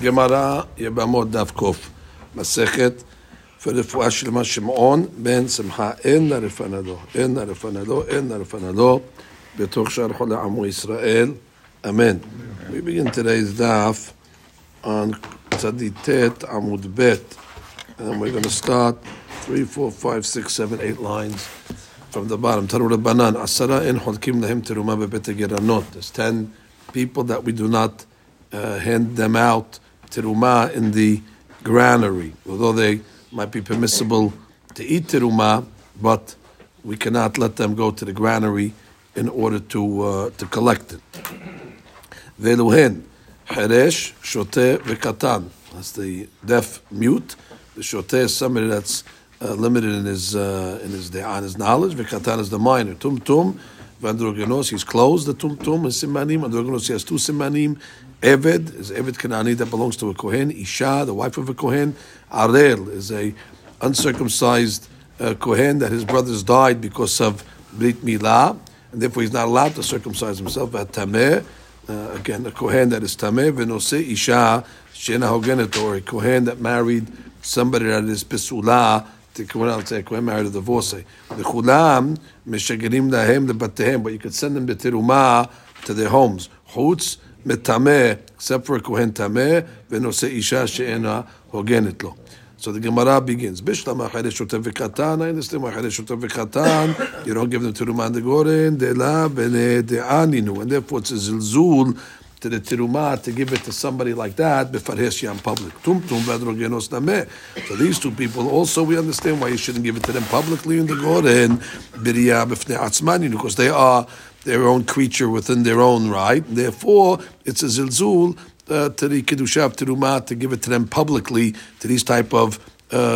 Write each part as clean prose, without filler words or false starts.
Gemara Yebamot Davkof Masechet Ferefuah Shilma Shimon Ben Simcha En Narifanado B'toch Sharcho La'amu Yisrael. Amen. We begin today's daf on Tzaditet Amud Bet, and we're going to start 3, 4, 5, 6, 7, 8 lines from the bottom. Taru Rabbanan Asara En Chodkim Lahem Teruma Bebet Geranot. There's 10 people that we do not hand them out teruma in the granary, although they might be permissible to eat teruma, but we cannot let them go to the granary in order to collect it. Veluhen Heresh Shoteh Vekatan. That's the deaf mute. The Shoteh is somebody that's limited in his knowledge. Vekatan is the minor. Tum Vandrogenos, he's closed. The tum is simanim. Vandrogenos, he has 2 simanim. Eved is Eved Kanani that belongs to a Kohen. Isha, the wife of a Kohen. Arel is a uncircumcised Kohen that his brothers died because of Brit Milah, and therefore he's not allowed to circumcise himself. Tameh, again, a Kohen that is Tameh. Venose Isha, Shena Hogenet, or a Kohen that married somebody that is Pesulah, to come out and say, a Kohen married a divorcee. The Chulam, Meshagerim Lahem, the Batehem, but you could send them the Terumah to their homes. Chutz, Metameh, except for a Kohen Tameh, Venose Isha She'ena Hogenet Lo. So the Gemara begins. Bishlama Haresh Shoteh V'Katan. I understand why Haresh Shoteh V'Katan. You don't give them Terumah and the Goren, Dela, Bene, De'aninu. And therefore it's a Zilzul to the Terumah to give it to somebody like that, Befarhesh Yam Public. Tum, Vadrogenos Nameh. So these 2 people also, we understand why you shouldn't give it to them publicly in the Goren, Biriyah B'Fnei Atzmaninu, because they are their own creature within their own right. Therefore, it's a zilzul to the kedushav terumah to give it to them publicly to these type of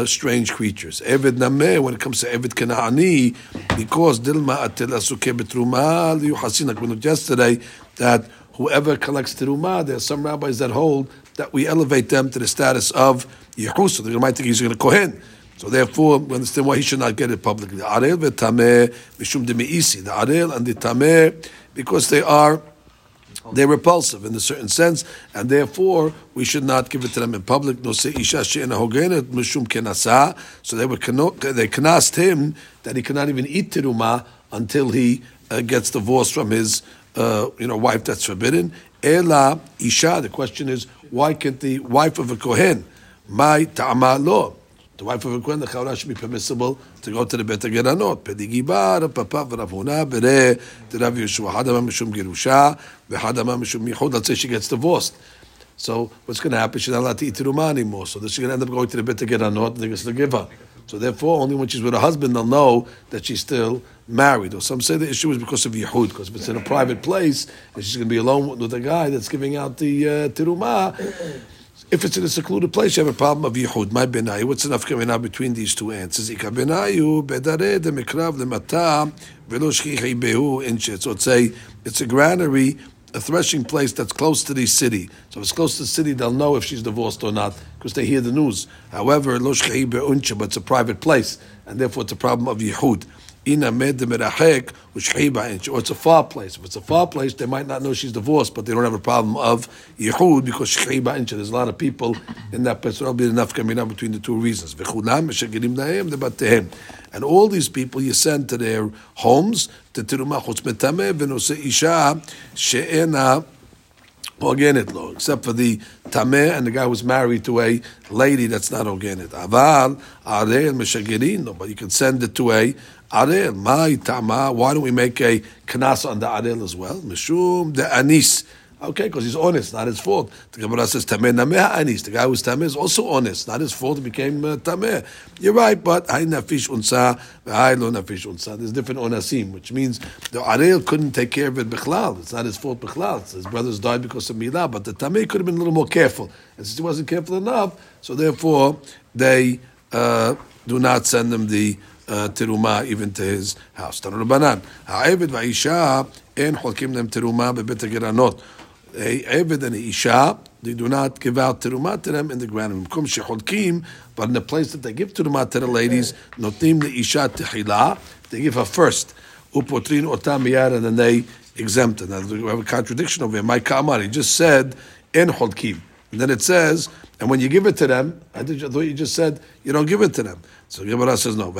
strange creatures. Eved nameh, when it comes to eved kanaani, because dilma atela sukeh beterumah liyuchasin. Like we looked yesterday, that whoever collects terumah, there are some rabbis that hold that we elevate them to the status of yichus. So they might think he's going to kohen. So therefore, we understand why he should not get it publicly. The arel v'tameh mishum demeisi. The arel and the tameh, because they're repulsive in a certain sense, and therefore we should not give it to them in public. No se isha she'ena hogenet mishum kenasa. So they kenased him that he cannot even eat teruma until he gets divorced from his wife that's forbidden. Ela isha. The question is, why can't the wife of a kohen my ta'ama lo? The wife of a Kohen, the Chaura, should be permissible to go to the Bet HaGeranot. Pedigibar, Papa, V'Ravuna, Bere, Rav Yeshua, Hadama Mishum Gerusha, V'Hadama Mishum Yichud. Let's say she gets divorced. So what's going to happen? She's not allowed to eat teruma anymore. So she's going to end up going to the Bet HaGeranot, and they're going to give her. So therefore, only when she's with her husband, they'll know that she's still married. Or some say the issue is because of Yehud, because if it's in a private place, and she's going to be alone with the guy that's giving out the teruma. If it's in a secluded place, you have a problem of Yehud. My Benayu, what's enough coming out between these 2 answers? Ika Benayu, Bedare, the Mikrav, the Mata, Veloshkihi Behu, Inchet. So it's a granary, a threshing place that's close to the city. So if it's close to the city, they'll know if she's divorced or not, because they hear the news. However, Loshkihi Beunche, but it's a private place, and therefore it's a problem of Yehud. Ina Med the Merahek, Ushkiba Inch, or it's a far place. If it's a far place, they might not know she's divorced, but they don't have a problem of Yehud because Shkiba Inch. There's a lot of people in that place. There'll be enough coming up between the 2 reasons. And all these people you send to their homes, to Terumah Chutz Metameh, Venose Isha, She'ena Hogenet Lo, except for the Tameh and the guy who's married to a lady that's not Hogenet. Aval, Arel, Meshagirin, but you can send it to a Arel, my Tama. Why don't we make a Knas on the Arel as well? Mishum de Anis. Okay, because he's honest, not his fault. The Gemara says, Tameh Nameh Anis. The guy who's Tameh is also honest, not his fault, he became Tameh. You're right, but Hay Nafish Unsa, Hay Lo Nafish Unsa. There's different Onasim, which means the Arel couldn't take care of it Bechlal. It's not his fault Bechlal. His brothers died because of Milah, but the Tameh could have been a little more careful. And since he wasn't careful enough, so therefore they do not send them the teruma even to his house. Tanu Rabbanan, ha'eved va'isha en cholkim lem teruma bebet hageranot. Eved and isha, they do not give out teruma to them in the granary. Mikom shecholkim, but in the place that they give teruma to the ladies, notim leisha tehila, they give her first. Upotrin otam miyad, and then they exempt her. Now we have a contradiction over here. My Kamari just said en cholkim. And then it says, and when you give it to them, I thought you just said, you don't give it to them. So Gemara says, no.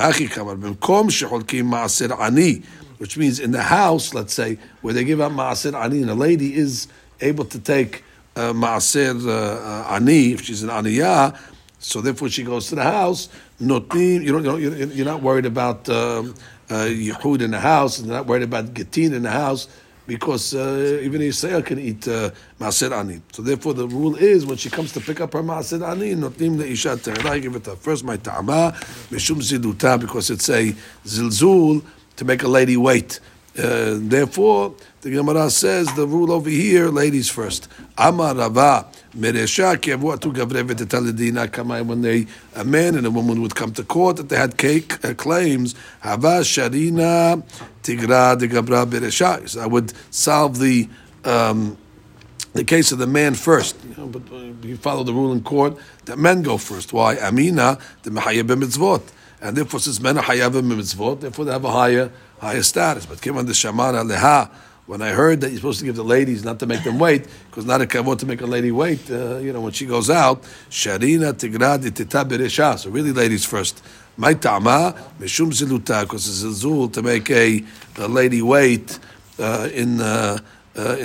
Which means in the house, let's say, where they give out ma'asir ani, and a lady is able to take ma'asir ani, if she's an aniyah, so therefore she goes to the house. Notim, you're not worried about yichud in the house, you're not worried about getin in the house, because even Yisrael can eat ma'asir ani. So therefore the rule is, when she comes to pick up her ma'asir ani, notim le'isha terela, give it to her. First, my ta'ama, mishum ziduta, because it's a zilzul, to make a lady wait. Therefore, the Gemara says the rule over here, ladies first. Amar Rava Meresha Kevu Atu Gavre V'Tetalidina Kamai. When a man and a woman would come to court that they had cake claims, Hava Sharina Tigra De Gavra Beresha. I would solve the case of the man first. But you follow the rule in court that men go first. Why? Amina the Mechayeh B'Mitzvot. And therefore, since men are hayav mitzvot, therefore they have a higher status. But came on the shamara leha. When I heard that you're supposed to give the ladies, not to make them wait, because not a kavod to make a lady wait. When she goes out, sharina tigrad itita beresha. So really, ladies first. My tama mishum ziluta, because it's a zul to make a lady wait in the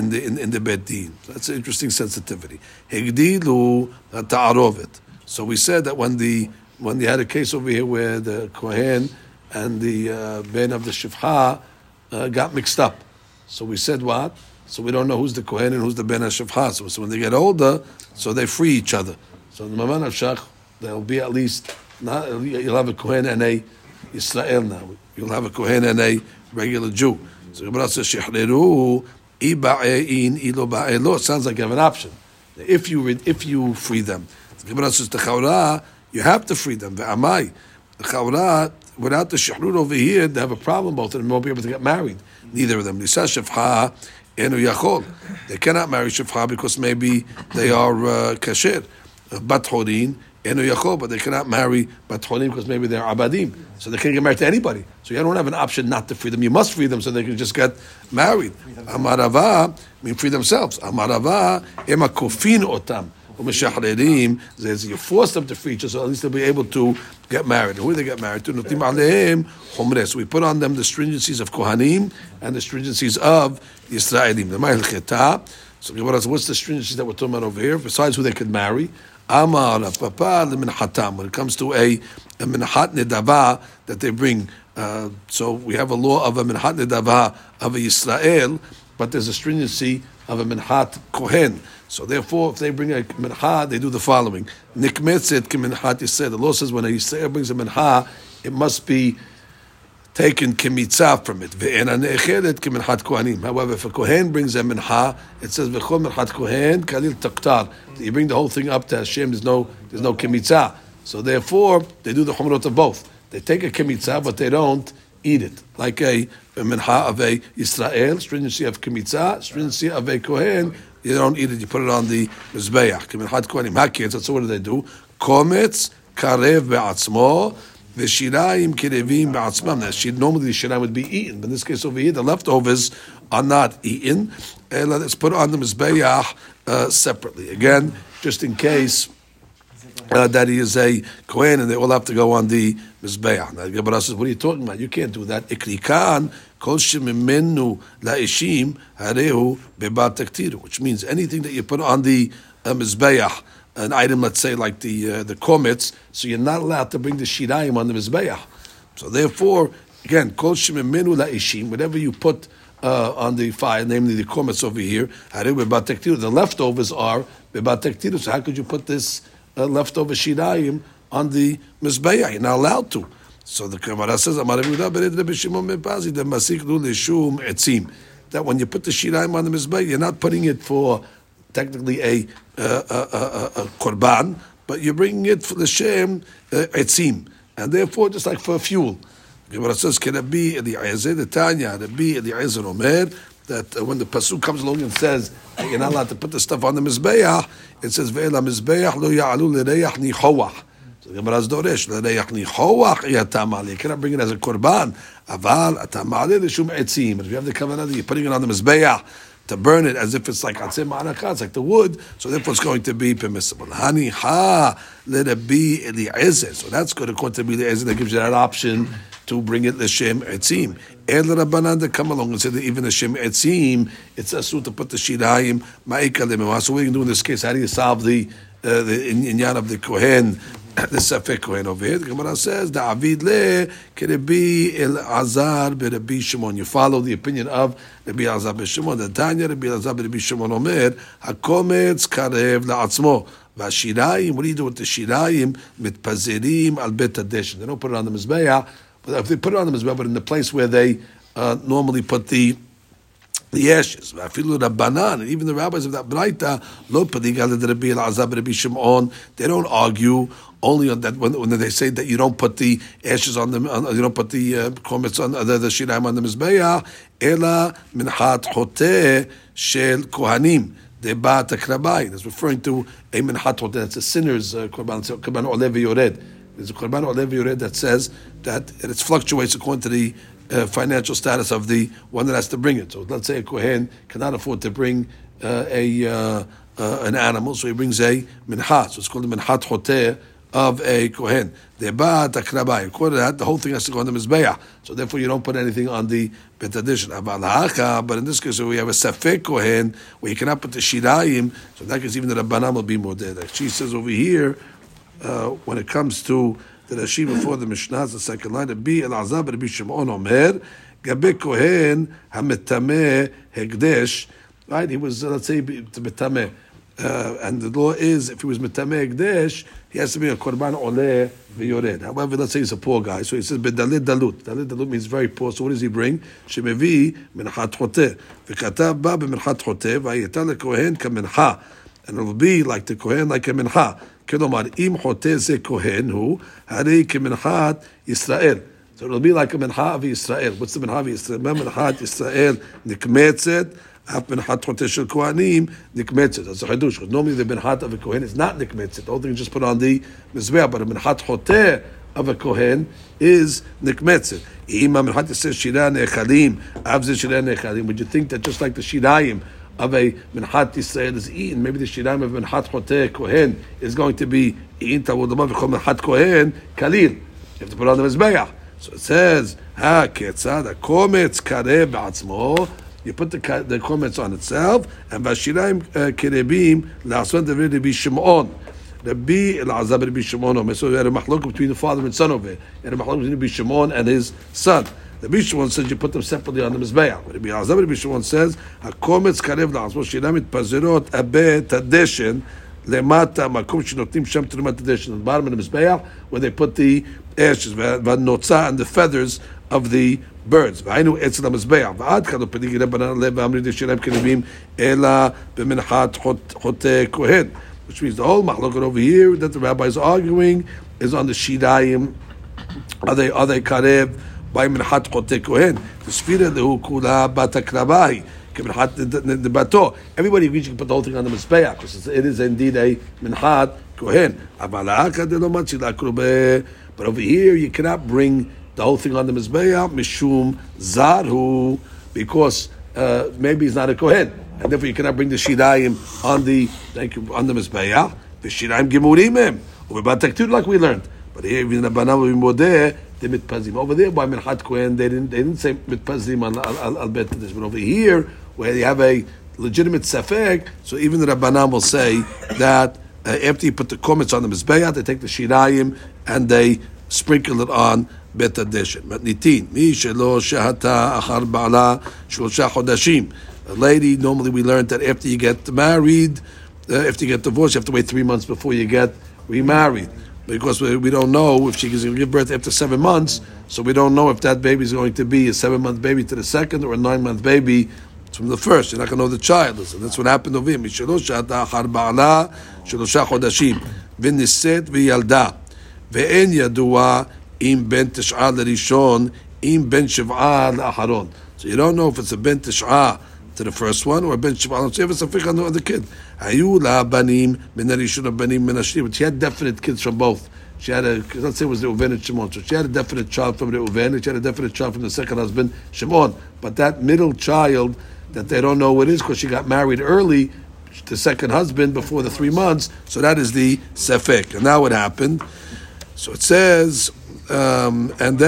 bedin. So that's an interesting sensitivity. Higdilu ta'arovet. So we said that when they had a case over here where the Kohen and the Ben of the Shifcha got mixed up. So we said what? So we don't know who's the Kohen and who's the Ben of Shifcha. So when they get older, so they free each other. So in the Maman of Shach, there'll be at least, you'll have a Kohen and a Yisrael now. You'll have a Kohen and a regular Jew. So Gemara says, Shihriru, I ba'e'in, I lo ba'e'lo. It sounds like you have an option. If you free them. Gemara says, T'chaura, you have to free them. Ve'amai, the Chaura, without the Shechrut over here, they have a problem, both of them won't be able to get married. Neither of them. Nisa Shefcha, Enu Yachol. They cannot marry Shefcha because maybe they are Kasher. Bat Horin, Enu Yachol, but they cannot marry Bat Horin because maybe they're Abadim. So they can't get married to anybody. So you don't have an option not to free them. You must free them so they can just get married. Amarava, mean free themselves. Amarava, Ema Kofin Otam. You force them to feature, so at least they'll be able to get married. Who do they get married to? So we put on them the stringencies of Kohanim and the stringencies of Yisraelim. So what's the stringencies that we're talking about over here, besides who they could marry? When it comes to a minhat nedava that they bring. So we have a law of a minhat nedava of a Yisrael, but there's a stringency of a minhat kohen. So therefore, if they bring a mincha, they do the following. Nikmetzet k'minchat yisrael. The law says when a Yisrael brings a mincha, it must be taken k'mitzah from it. Ve'ena ne'echelet k'minchat kohanim. However, if a kohen brings a mincha, it says v'chol minchat kohen kalil taktar. You bring the whole thing up to Hashem. There's no k'mitzah. So therefore, they do the chumrot of both. They take a k'mitzah, but they don't eat it. Like a mincha of a Yisrael, stringency of k'mitzah, stringency of a kohen. You don't eat it, you put it on the mizbeach. So what do they do? Kometz karev be'atzmo v'shirayim kerevim be'atzmam. Normally the shirayim would be eaten, but in this case over here, the leftovers are not eaten. Let's put it on the mizbeach separately. Again, just in case that he is a Kohen and they all have to go on the mizbeach. Now the Gemara says, what are you talking about? You can't do that. Ikrikan. Which means anything that you put on the mizbeach, an item, let's say, like the komets, so you're not allowed to bring the shirayim on the mizbeach. So therefore, again, whatever you put on the fire, namely the komets over here, the leftovers are bebatektiru. So how could you put this leftover shirayim on the mizbeach? You're not allowed to. So the Gemara says, that when you put the shirayim on the mizbeach, you're not putting it for technically a korban, but you're bringing it for the shem etzim, and therefore just like for fuel. The Gemara says, "Can it be the Eliezer the Tanya, the be Eliezer Omer that when the pasuk comes along and says that you're not allowed to put the stuff on the mizbeach, it says ve'ela mizbeach lo ya'alu l'reyach nichowah." So the Gemara is doresh l'reyach nichoach yatamali. You cannot bring it as a korban. Aval atamali l'shum etzim. If you have the kavanah, you're putting it on the mizbeach to burn it as if it's like atzim anakah, it's like the wood, so therefore it's going to be permissible. Hani ha, let it be Eliezer. So that's good according to be Eliezer, that gives you that option to bring it l'shem etzim. El Rabbanan that come along and say that even l'shem etzim, it's asur to put the shirayim ma'ika lememah. So what do you do in this case? How do you solve the inyan of the kohen? The Safek Kohen over here, the Gemara says, the Avid Le, Kerebi El Azar Berebi Shimon. You follow the opinion of Rabbi Azar Berebi Shimon, the Tanya Rabbi Azar Berebi Shimon Omer, Hakometz Karev La'atzmo. Vashirayim, what do you do with the Shirayim? Mitpazirim Al Bet Hadesh. They don't put it on the Mizbeah, but if they put it on the Mizbeah, but in the place where they normally put the ashes. And even the rabbis of that Braita, they don't argue only on that when they say that you don't put the ashes on them, you don't put the comments on the shirayim on the mizbeah. Ela minchat hoteh shel kohanim. That's referring to a minchat hoteh. That's a sinner's korban. Korban oleh v'yored. There's a korban oleh v'yored that says that it fluctuates according to the financial status of the one that has to bring it. So let's say a kohen cannot afford to bring an animal, so he brings a mincha. So it's called the minchat hoteh of a kohen. According to that, the whole thing has to go on the mizbeah. So therefore, you don't put anything on the bet addition. But in this case, we have a safek kohen where you cannot put the shirayim. So in that case, even the rabbanan will be more dead. She says over here, when it comes to the Rashi before the Mishnah, the second line, Rabbi Elazar Rabbi Shimon Omer, Gabe Kohen Hametameh Hegdesh. Right, he was let's say metameh, and the law is if he was metameh Hegdesh, he has to be a korban oleh v'yored. However, let's say he's a poor guy, so he says bedalid dalut. Dalid dalut means very poor. So what does he bring? Shemevi minchat hoteh v'katav ba b'minchat hoteh v'ayeta lekohen kamincha, and it will be like the kohen like a mincha. So it'll be like a mincha of Israel. What's the mincha of Israel? Minchat Israel nikmetzet, af minchat hoteh shel kohanim nikmetzet. That's a chidush. Because normally the minchat of a kohen is not nikmetzet. The whole thing just put on the mizbeah, but a minchat hoteh of a kohen is nikmetzet. Ima minchat Yisrael shirah nechalim, av zeh shirah nechalim. Would you think that just like the shirayim of a minchat Yisrael is eaten, maybe the shirayim of minchat hoteh kohen is going to be eaten? Minchat kohen kalil. You have to put on the mizbeah. So it says, ha ketzad hakometz kareh ba'atzmo. You put the comments on itself, and vashirayim kerebim la'aswan devei Rabbi Shimon. Rabbi Elazar Rabbi Shimon Omer. So we had a machlok between the father and son over here, and a machlok between Rabbi Shimon and his son. Rabbi Shimon says you put them separately on the mizbeah. Rabbi Elazar Rabbi Shimon says hakometz karev la'atzmo shirayim mitpazirot abet hadeshen lemata makom shenotnim shem turimat hadeshen. On the bottom of the mizbeah where they put the ashes v'notzah and the feathers of the birds. V'ainu etzel mizbeah v'ad kado pedi rabbanan lev amri shirayim kerebim ela b'minchat hoteh kohen. Which means the whole machlokes over here that the rabbi is arguing is on the shirayim. Are they karev? By minchat hoteh kohen, the sefira lehu kula batakrabai k'minchat nebato. Everybody agrees you can put the whole thing on the mizbeah because it is indeed a minchat kohen. But over here you cannot bring the whole thing on the mizbeah mishum zarhu because maybe he's not a kohen, and therefore you cannot bring the shirayim on the mizbeah. The shirayim gemurimim ubebataktur like we learned. But here even the banana will be more there. Over there by minchat kohen, they didn't say mitpazim al bet hadesh. But over here, where they have a legitimate safek, so even the Rabbanan will say that after you put the comments on the mizbeah, they take the shirayim and they sprinkle it on bet hadesh. Matnitin mi shelo shehata achar ba'ala shlosha chodashim. A lady, normally we learned that after you get married, after you get divorced, you have to wait 3 months before you get remarried. Because we don't know if she can give birth after 7 months, so we don't know if that baby is going to be a 7-month baby to the second or a 9-month baby from the first. You're not going to know the child. Listen, that's what happened over him. So you don't know if it's a ben tish'ah to the first one, or ben Shimon, if it's a fiqh on the kid. Ayula banim min harishon banim min hashni. But she had definite kids from both. She had a, let's say it was the Reuven and Shimon. So she had a definite child from the Reuven, and she had a definite child from the second husband, Shimon. But that middle child that they don't know what it is because she got married early, the second husband, before the 3 months. So that is the sefek. And now it happened. So it says, that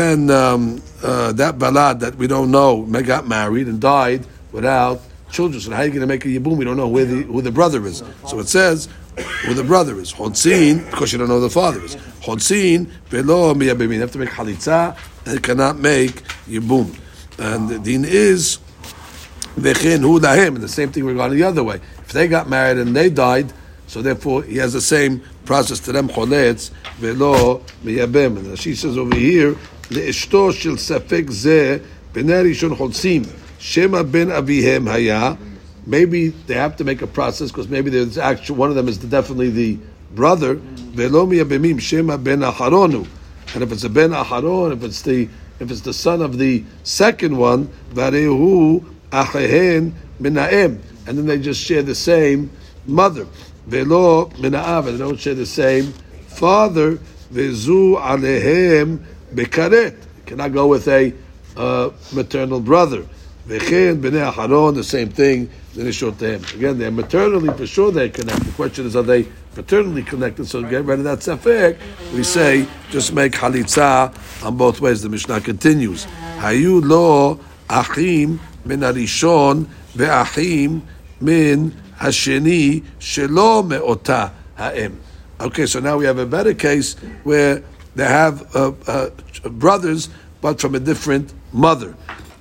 balad that we don't know got married and died without children. So how are you going to make a yibum? We don't know who the brother is. So it says who the brother is. Honsin, because you don't know who the father is. Honsin, velo miyabimin. You have to make halitza, and cannot make yibum. And the din is vechin hu lahem. And the same thing regarding the other way. If they got married and they died, so therefore he has the same process to them. Choletz velo miyabim. And she says over here leishto shel safek zeh b'nei rishon honsin. Shema ben avihem haya. Maybe they have to make a process because maybe there's actually one of them is definitely the brother. Velo miyabimim shema ben acharonu. And if it's a ben acharon, if it's the son of the second one, varehu achehen minaem. And then they just share the same mother. Velo minaav. They don't share the same father. Vezu alehem bekaret. Cannot go with a maternal brother. V'chein b'nei acharon, the same thing. Again, they're maternally for sure they're connected. The question is, are they paternally connected? So to get rid of that safek, we say just make halitza on both ways. The Mishnah continues: Hayu lo achim min harishon ve'achim min hasheni shelo me'ota ha'em. Okay, so now we have a better case where they have brothers, but from a different mother.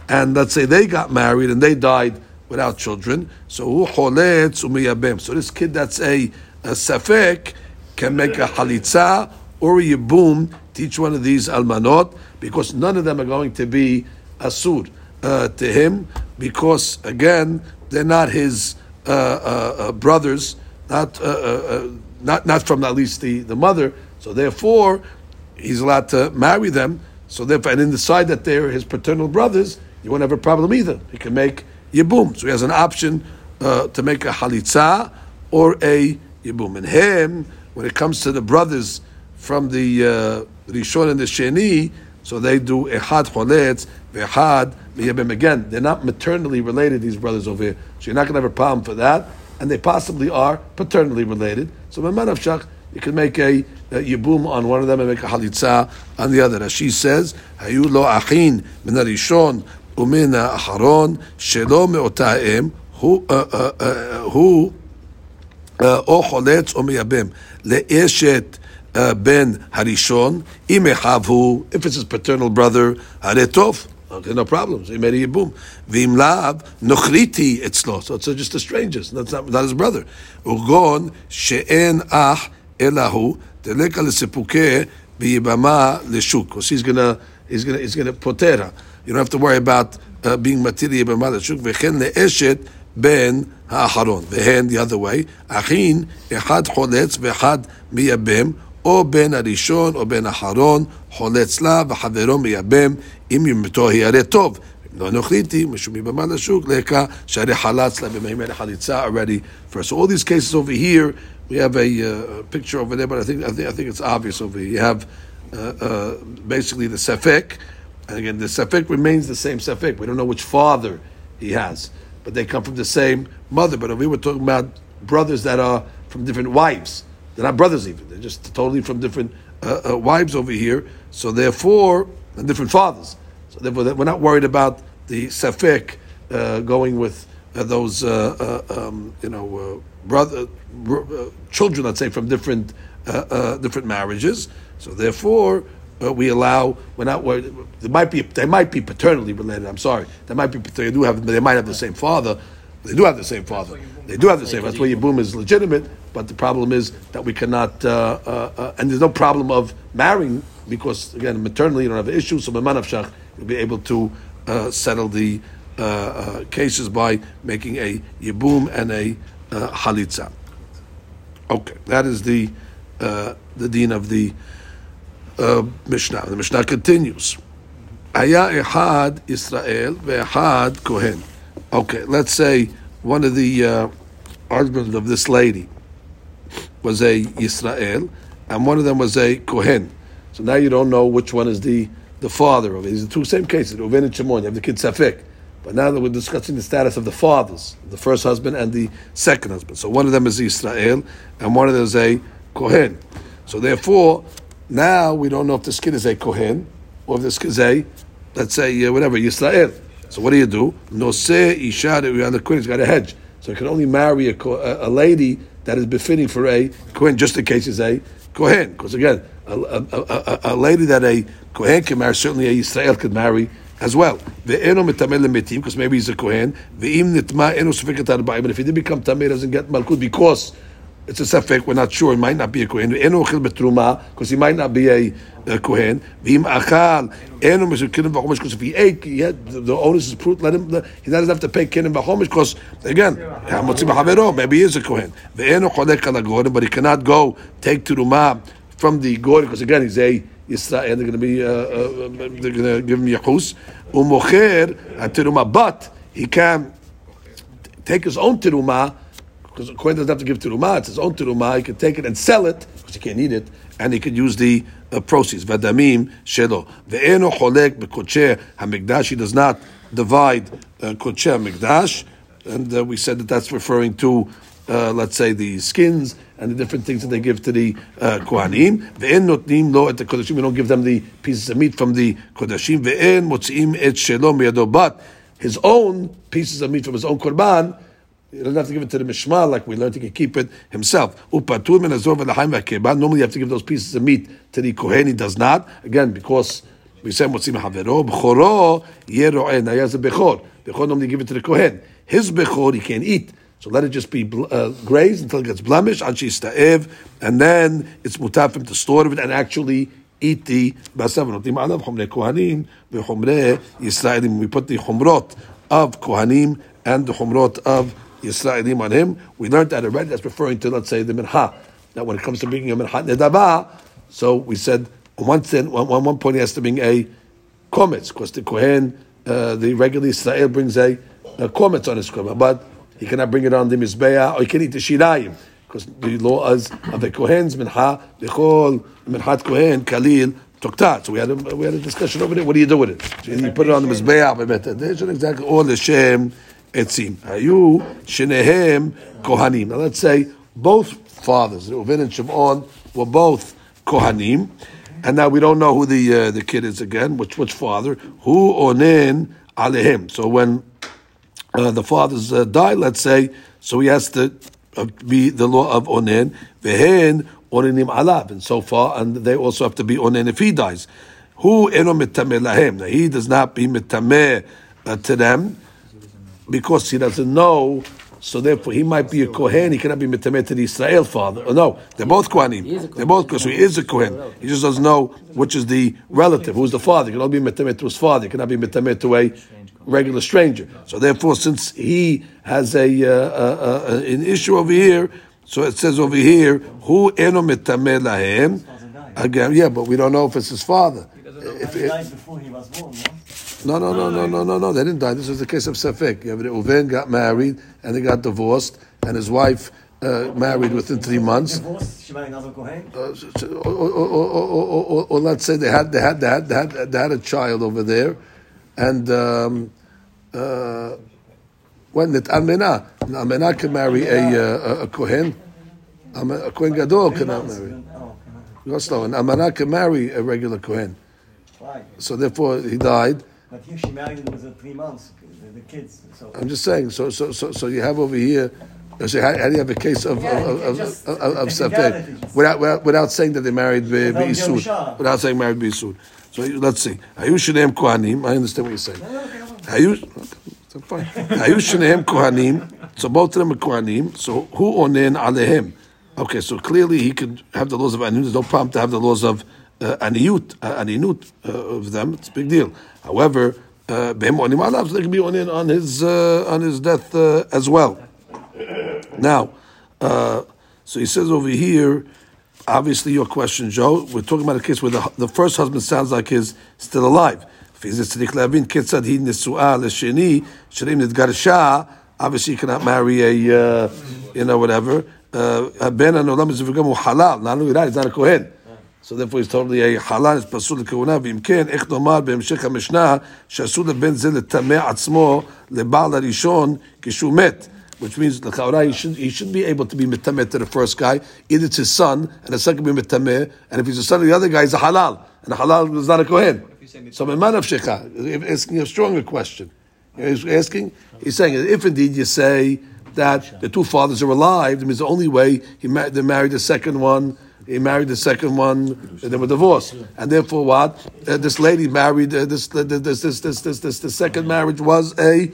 And let's say they got married and they died without children. So this kid that's a safek can make a halitza or a yibum to each one of these almanot, because none of them are going to be asur to him, because again they're not his brothers, not from at least the mother. So therefore he's allowed to marry them. So therefore, and in the side that they're his paternal brothers, you won't have a problem either. He can make yibum. So he has an option to make a halitza or a yibum. And him, when it comes to the brothers from the Rishon and the Sheni, so they do echad choletz, v'echad miyabim. Again, they're not maternally related, these brothers over here. So you're not going to have a problem for that. And they possibly are paternally related. So Ma'amad Avshach, you can make a yibum on one of them and make a halitza on the other. As she says, Hayu lo achin min harishon umin ha'acharon shelo me'ota ha'em hu o choletz o miyabim le'eshet ben harishon im echavu. If it's his paternal brother, haretov. Okay, no problem. So he made a yibum. V'im lav nochriti etzlo. So it's just the strangers. That's not his brother. Ugon she'en ach Elahu deleka lesepuke biyibama leshuk. Because he's gonna potera. You don't have to worry about being matiri biyibama leshuk. V'chen leeshet ben haacharon. V'hen the other way. Achin echad choletz v'echad miyabem o ben harishon o ben haacharon choletz la v'chaveron miyabem im yimto hiyare tov. No nochliti mishum biyibama leshuk leka share halatz la b'mehim halitza already. First, so all these cases over here. We have a picture over there, but I think it's obvious over here. You have basically the sefek, and again the sefek remains the same sefek. We don't know which father he has, but they come from the same mother. But we were talking about brothers that are from different wives. They're not brothers even; they're just totally from different wives over here. So therefore, and different fathers. So therefore, we're not worried about the sefek going with those children, let's say, from different marriages. So therefore, we're not worried. They might be paternally related. I'm sorry, they might have the same father. They do have the same father. That's why yibum is legitimate. But the problem is that we cannot, and there's no problem of marrying, because again, maternally you don't have an issue. So Ma'amad Avshach will be able to settle the cases by making a yibum and a halitza. Okay, that is the din of the Mishnah. The Mishnah continues. Haya echad Israel ve'echad kohen. Okay, let's say one of the husbands of this lady was a Israel, and one of them was a kohen. So now you don't know which one is the father of it. These are the two same cases. Reuven and Shimon. You have the kid safek. But now that we're discussing the status of the fathers, the first husband and the second husband. So one of them is Israel, and one of them is a Kohen. So therefore, now we don't know if this kid is a Kohen, or if this kid is a, let's say, whatever, Israel. So what do you do? Noseh Isha, the Kohen, he's got a hedge. So he can only marry a lady that is befitting for a Kohen, just in case he's a Kohen. Because again, a lady that a Kohen can marry, certainly a Yisrael could marry as well. Because maybe he's a Kohen. And if he did become Tameh, he doesn't get Malkut because it's a Safek, we're not sure, he might not be a Kohen. Because he might not be a Kohen. Because if he ate, the onus is proof, he doesn't have to pay Kenim B'Chomesh because, again, maybe he is a Kohen. But he cannot go take Terumah from the Goy because, again, he's a Yisrael, they're going to be they're going to give him Yachus. But he can take his own Terumah because the Kohen doesn't have to give Terumah, it's his own Terumah, he can take it and sell it, because he can't eat it, and he can use the proceeds. Vadamim shelo. Ve'eno cholek bekocher hamikdash, he does not divide kocher hamikdash, and we said that that's referring to, let's say, the skins and the different things that they give to the Kohanim. Ve'en notnim lo et kodashim, we don't give them the pieces of meat from the kodashim. Ve'en motziim et shelo miyado, but his own pieces of meat from his own korban, he doesn't have to give it to the mishmar like we learned. He can keep it himself. Normally, you have to give those pieces of meat to the kohen. He does not. Again, because we said motzim havero bechoro yeroeh. Now he has a bechor. Bechor normally give it to the kohen. His bechor he can't eat. So let it just be grazed until it gets blemished. And then it's mutar for him to store it and actually eat the basav. We put the chumrot of kohanim and the chumrot of Yisraelim on him. We learned that already. That's referring to, let's say, the mincha. Now, when it comes to bringing a mincha nedava, so we said one point he has to bring a kometz, because the kohen, the regular Yisrael, brings a kometz on his korban, but he cannot bring it on the mizbeah, or he can eat the shirayim, because the law is of the kohen's mincha, the chol minchat kohen kalil. So we had a discussion over there. What do you do with it? So you put it on the mizbeah, exactly, or the shem. Etzim. Hayu shenehem kohanim. Now let's say both fathers, Reuven and Shimon, were both kohanim, and now we don't know who the kid is again. Which father? Who onen alehem? So when the fathers die, let's say, so he has to be the law of onen vehen onenim alav, and so far, and they also have to be onen if he dies. Who eno mitameh lahem? Now he does not be mitameh to them, because he doesn't know, so therefore he might be a Kohen, he cannot be metameh to the Israel father. Oh, no, they're both Kohanim. They're both Kohanim, so he is a Kohen. He just doesn't know which is the relative, who's the father. He can only be metameh to his father, he cannot be metameh to a regular stranger. So therefore, since he has an issue over here, so it says over here, who eno metameh lahem? Again, yeah, but we don't know if it's his father. If he died before he was born, No. They didn't die. This was the case of Safek. Reuven got married and they got divorced, and his wife married within 3 months. Divorced? She married another Kohen? Or let's say they had a child over there, and when did Amena can marry a Kohen? A Kohen Gadol cannot marry. And Amena can marry a regular Kohen. So therefore, he died. But here she married him within 3 months, the kids. So I'm just saying. So you have over here. So how do you have a case of safek without saying that they married beisud? Without saying married beisud. So let's see. Hayu shenehem kohanim. I understand what you're saying. Hayu shenehem kohanim. So both of them are kohanim. So who onen alehem? Okay. So clearly he could have the laws of aniyut. There's no problem to have the laws of aninut of them. It's a big deal. However, behem onim alav, so they can be onin on his death as well. Now, so he says over here, obviously your question, Joe, we're talking about a case where the first husband sounds like he's still alive. Obviously he cannot marry a, whatever. Not only that, he's not a Kohen. So therefore he's totally a halal, it's pasul l'keuna, v'imken, ech nomar b'emshech ha-mishnah, she'asur leben ze l'tameh atzmo, leba'al harishon, kishu met. Which means l'chaura, he should be able to be metameh to the first guy, either it's his son, and the second can be metameh, and if he's a son of the other guy, he's a halal, and a halal is not a kohen. So meman avshecha, asking a stronger question. He's saying, if indeed you say that the two fathers are alive, it means the only way they married the second one. He married the second one, and they were divorced, and therefore what? This lady married the second marriage was a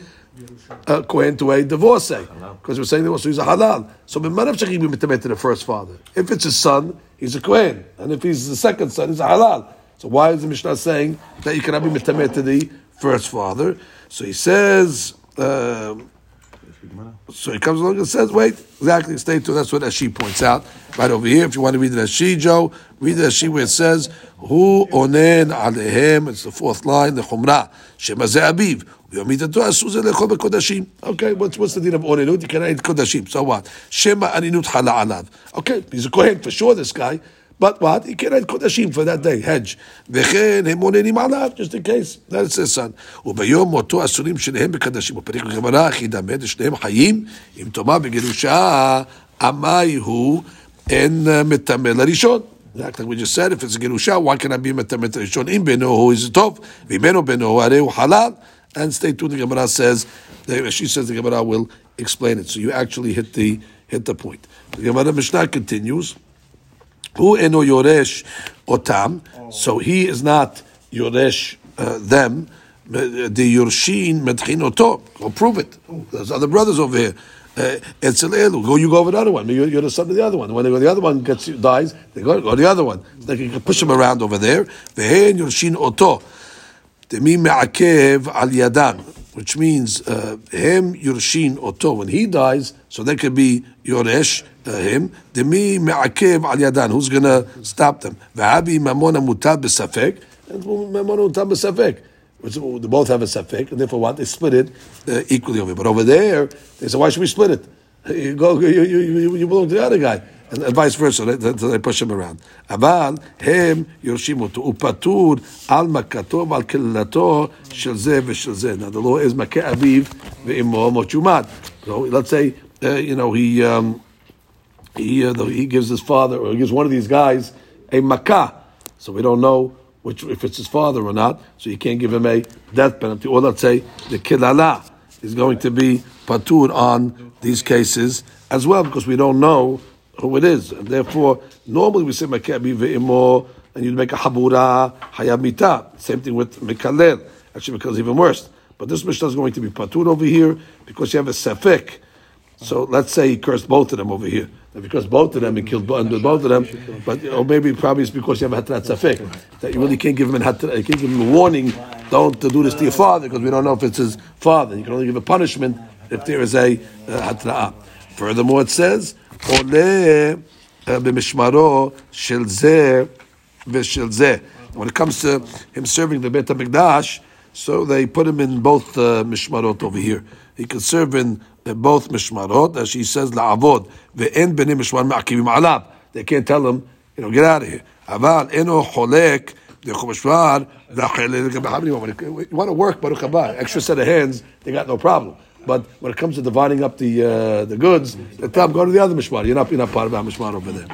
kohen to a divorcee, because we're saying divorcee, he's a halal. So b'manav shechim b'mitamet to the first father. If it's his son, he's a kohen, and if he's the second son, he's a halal. So why is the Mishnah saying that you cannot be mitamet to the first father? So he says. So he comes along and says, wait, exactly, stay tuned. That's what Ashi points out right over here. If you want to read the Ashi, Joe, read the Ashi where it says, Hu onen alehem, it's the fourth line, the Chumrah, Shemazeh Abiv, Yomita to Asuzeh Lechob HaKodashim. Okay, what's the din of onenut? You cannot eat Kodashim. So what? Shema aninut hala alav. Okay, he's a Kohen for sure, this guy. But what? He cannot eat Kodashim for that day, hedge. V'chen hem onenim alav, just in case. That's his son. U'bayom moto asurim shenehem b'kadashim. U'perik v'gemara achidameh, shnehem chayim, im toma b'gerusha, amayhu en metameh l'rishon. Like we just said, if it's a gerusha, why can I be metameh l'rishon? Im benohu is tov, v'imeno benohu areu halal. And stay tuned, the Gemara says, she says the Gemara will explain it. So you actually hit the point. The Gemara Mishnah continues. Who eno yoresh otam? So he is not yoresh them. The yorshin medchin oto. Go prove it. There's other brothers over here. Etzel elu. Go, you go over the other one. You're the son of the other one. When the other one dies, they go to the other one. It's like you can push him around over there. Vehen yorshin oto. Demi me'akev al yadam, which means him yorshin oto. When he dies, so they could be yoresh. Him, demi me'akev al yadan. Who's gonna stop them? V'habi mamona mutab b'safek, and mamona mutab b'safek. They both have a safek, and therefore what? They split it equally over. But over there, they say, why should we split it? You go, you belong to the other guy, and vice versa. They push him around. Aval him yorshimoto upatur al makato al kilato shelze v'shelze. Now the law is makeh aviv ve'imo mochumat. So let's say he. He gives his father, or he gives one of these guys a makkah. So we don't know if it's his father or not. So you can't give him a death penalty. Or let's say the kilala is going to be patur on these cases as well, because we don't know who it is. And therefore, normally we say makkah ve'imo, and you make a habura hayab mita. Same thing with mekalel. Actually, because even worse. But this mishnah is going to be patur over here because you have a safek. So let's say he cursed both of them over here. If he cursed both of them, he killed both of them. But or maybe probably it's because you have a hatrat safek that you really can't give him a warning. Don't do this to your father, because we don't know if it's his father. You can only give a punishment if there is a hatra'ah. Furthermore, it says oleh b'mishmaro shel zeh v'shel zeh. When it comes to him serving the Beit HaMikdash, so they put him in both mishmarot over here. He could serve in both mishmarot, as she says, la'avod, ve'en b'nei mishmar me'akivim alab. They can't tell him, get out of here. Aval eno cholek, de'chomishvar, la'chelel. You want to work, baruch haba. Extra set of hands, they got no problem. But when it comes to dividing up the goods, they tell them, go to the other mishmar. You're not part of our mishmar over there.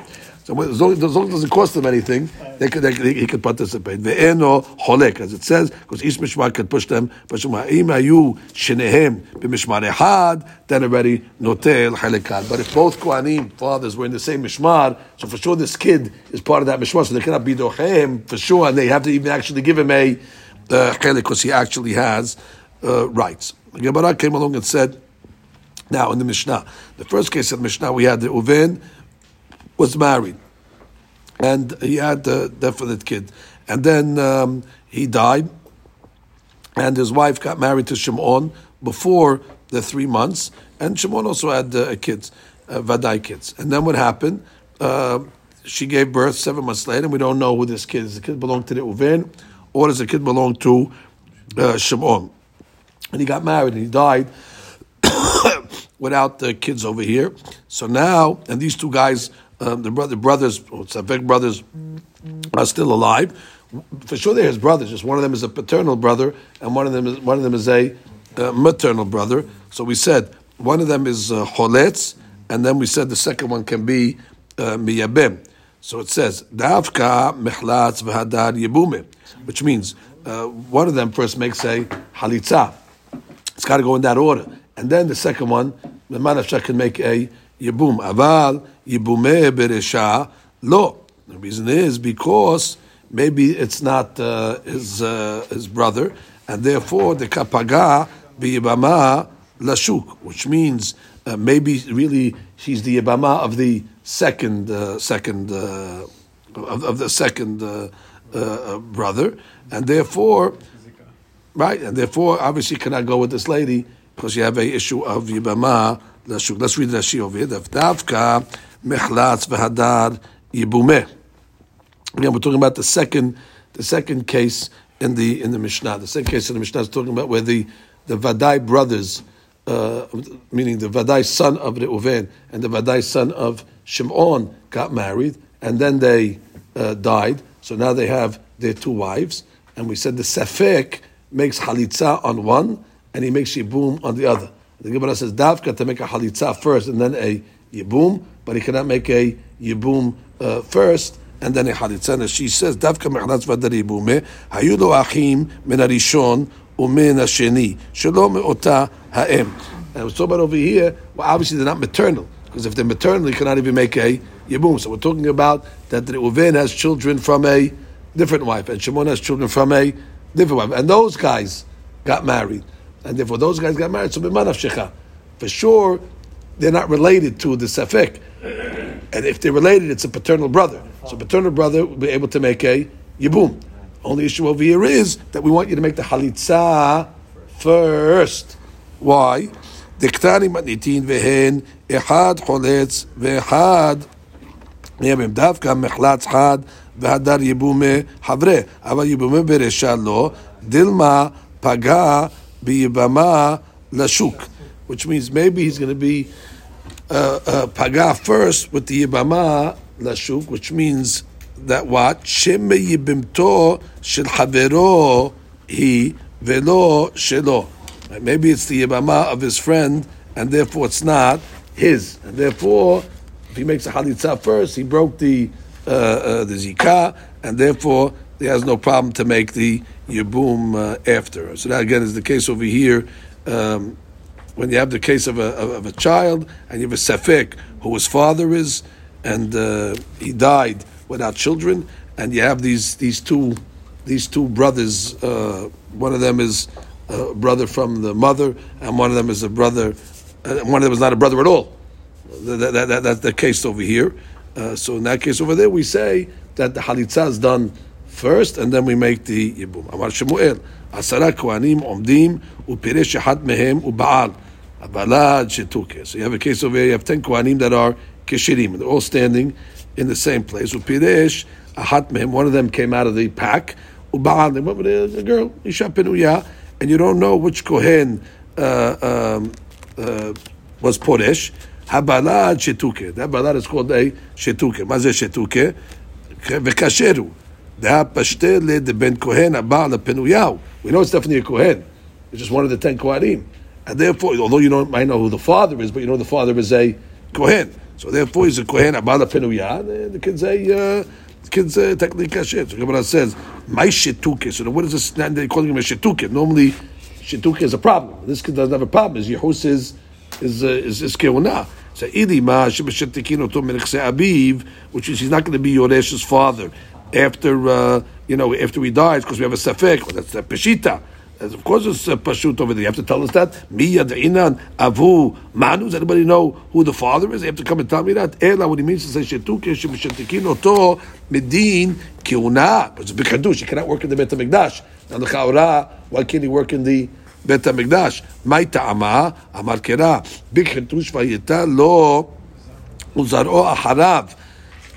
So as long as it doesn't cost them anything, he could participate. Ve'eno holek, as it says, because each mishmar could push them. But imayu shenehem b'mishmar echad, then already notel halekad. But if both kohanim fathers were in the same mishmar, so for sure this kid is part of that mishmar, so they cannot be docheim for sure, and they have to even actually give him a chelek, because he actually has rights. Gemara came along and said, now in the Mishnah, the first case of Mishnah, we had the Uven was married, and he had a definite kid. And then he died, and his wife got married to Shimon before the 3 months, and Shimon also had kids, Vadai kids. And then what happened? She gave birth 7 months later, and we don't know who this kid is. Does the kid belong to the Uven, or does the kid belong to Shimon? And he got married, and he died without the kids over here. So now, and these two guys, the brothers, Safek brothers, are still alive. For sure, they're his brothers. Just one of them is a paternal brother, and one of them is a maternal brother. So we said one of them is choletz, and then we said the second one can be miyabim. So it says davka mechlatz v'hadar yebume, which means one of them first makes a halitza. It's got to go in that order, and then the second one, the man of Shach can make a yibum. Aval yibume beresha lo. The reason is because maybe it's not his brother, and therefore the kapaga biyibama lashuk, which means maybe really he's the yibama of the second brother, and therefore, right, and therefore obviously cannot go with this lady because you have a issue of yibama lashuk. Let's read Rashi over here. Davka mechlatz v'hadar yibumeh. Again, we're talking about the second case in the Mishnah. The second case in the Mishnah is talking about where the Vadai brothers, meaning the Vadai son of Reuven and the Vadai son of Shimon, got married and then they died. So now they have their two wives, and we said the Safek makes halitza on one and he makes yibum on the other. The Gemara says davka to make a halitza first and then a yibum, but he cannot make a yibum first and then a halitzana. She says, "Davka mechnatz v'daribume hayudo achim min harishon umin hasheni shalom meota ha'em." And we're talking about over here. Well, obviously they're not maternal, because if they're maternal, you cannot even make a yibum. So we're talking about that Reuven has children from a different wife, and Shimon has children from a different wife, and those guys got married, and therefore those guys got married. So for sure, they're not related to the safek. And if they're related, it's a paternal brother. So paternal brother will be able to make a yibum. Only issue over here is that we want you to make the halitza first. Why? Diktani matnitin vehen echad choletz vehad yibum davka mechlatz had vehadar yibume havre aval yibume beresha lo dilma paga biyibama lashuk, which means maybe he's going to be paga first with the yibama lashuk, which means that what shem yibimto shel havero he velo shelo. Maybe it's the yibama of his friend, and therefore it's not his. And therefore, if he makes a halitza first, he broke the zikah, and therefore he has no problem to make the yibum after. So that again is the case over here. When you have the case of a child and you have a safek who his father is, and he died without children, and you have these two brothers. One of them is a brother from the mother, and one of them is a brother. One of them is not a brother at all. That's the case over here. So in that case over there, we say that the halitza is done first, and then we make the yibum. Amar Shmuel, asara kohanim omdim upiresh echad mehem ubaal. So you have a case over here, you have 10 Kohanim that are Keshirim, and they're all standing in the same place. One of them came out of the pack, they went with a girl, and you don't know which Kohen was Poresh. That balad is called a shetuke. We know it's definitely a Kohen. It's just one of the 10 Kohanim. And therefore, although you don't might know who the father is, but you know the father is a kohen. So therefore, he's a kohen. Abala penuya. The kid's technically kasher. So Gemara says, "My shetuke." So what is this? They're calling him a shetuke. Normally, shetuke is a problem. This kid doesn't have a problem. His yehus is keuna. So idima shebeshetikino to menichse abiv, which is he's not going to be Yoresh's father after he dies, because we have a safek. Well, that's the peshita. Of course, it's pashut over there. You have to tell us that. Mi yad'inan avu manu. Does anybody know who the father is? You have to come and tell me that. Ela, what he means is to say shetuke shemeshetikin oto medin kiuna. But it's b'kadosh. He cannot work in the Beit HaMikdash. Now the chaura, why can't he work in the Beit HaMikdash? Mai ta'ama amar kera b'kadosh vayeta lo uzaro aharav.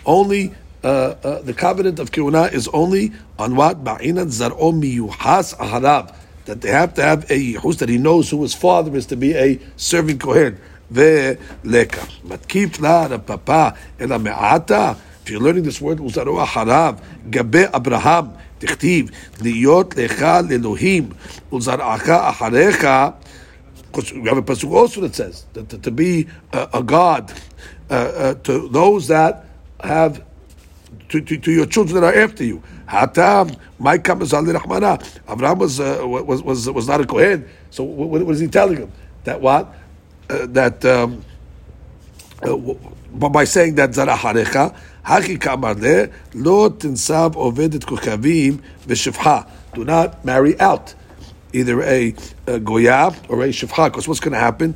Only. The covenant of kiuna is only on what ba'inat zar'o miyuhas aharav, that they have to have a yehus that he knows who his father is to be a serving kohen. Ve'leka matkif la papa ela me'ata. If you're learning this word, Uzaru Harav, Gabe Abraham, Tichtiv, Liyot Lecha Elohim, Uzaracha Acharecha. Because we have a pasuk also that says that to be a god to those that have to your children that are after you. Hatam, my kamas Ali Rahmana. Abraham was not a Kohen. So what is he telling him? That what? By saying that Zaraharecha, Haki Kamarle, Lo Tinsab Ovedet Kukavim Veshifha. Do not marry out either a goya or a shifcha, because what's going to happen?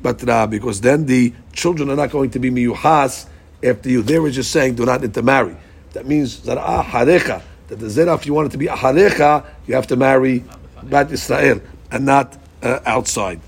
Because then the children are not going to be miyuhas after you. They were just saying, do not intermarry. That means that the zera, if you want it to be aharecha, you have to marry bat Israel and not outside.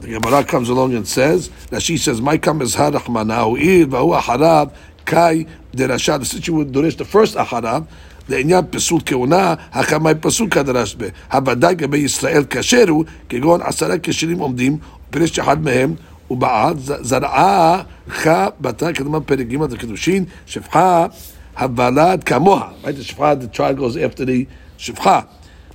The Gemara comes along and says, Rashi says, my kam is harachmanahu ir vahu aharav kai derashad. Since you would dorish the first aharav, the inyan pesul keuna hakamai pesul kadrash be habadag be Yisrael kasheru kegon asara keshirim omdim uperesh chahad mehem ubaad zara cha batan kedman peregimad kedushin shifcha havalad kamoha. Right, the shifcha, the child goes after the shifcha.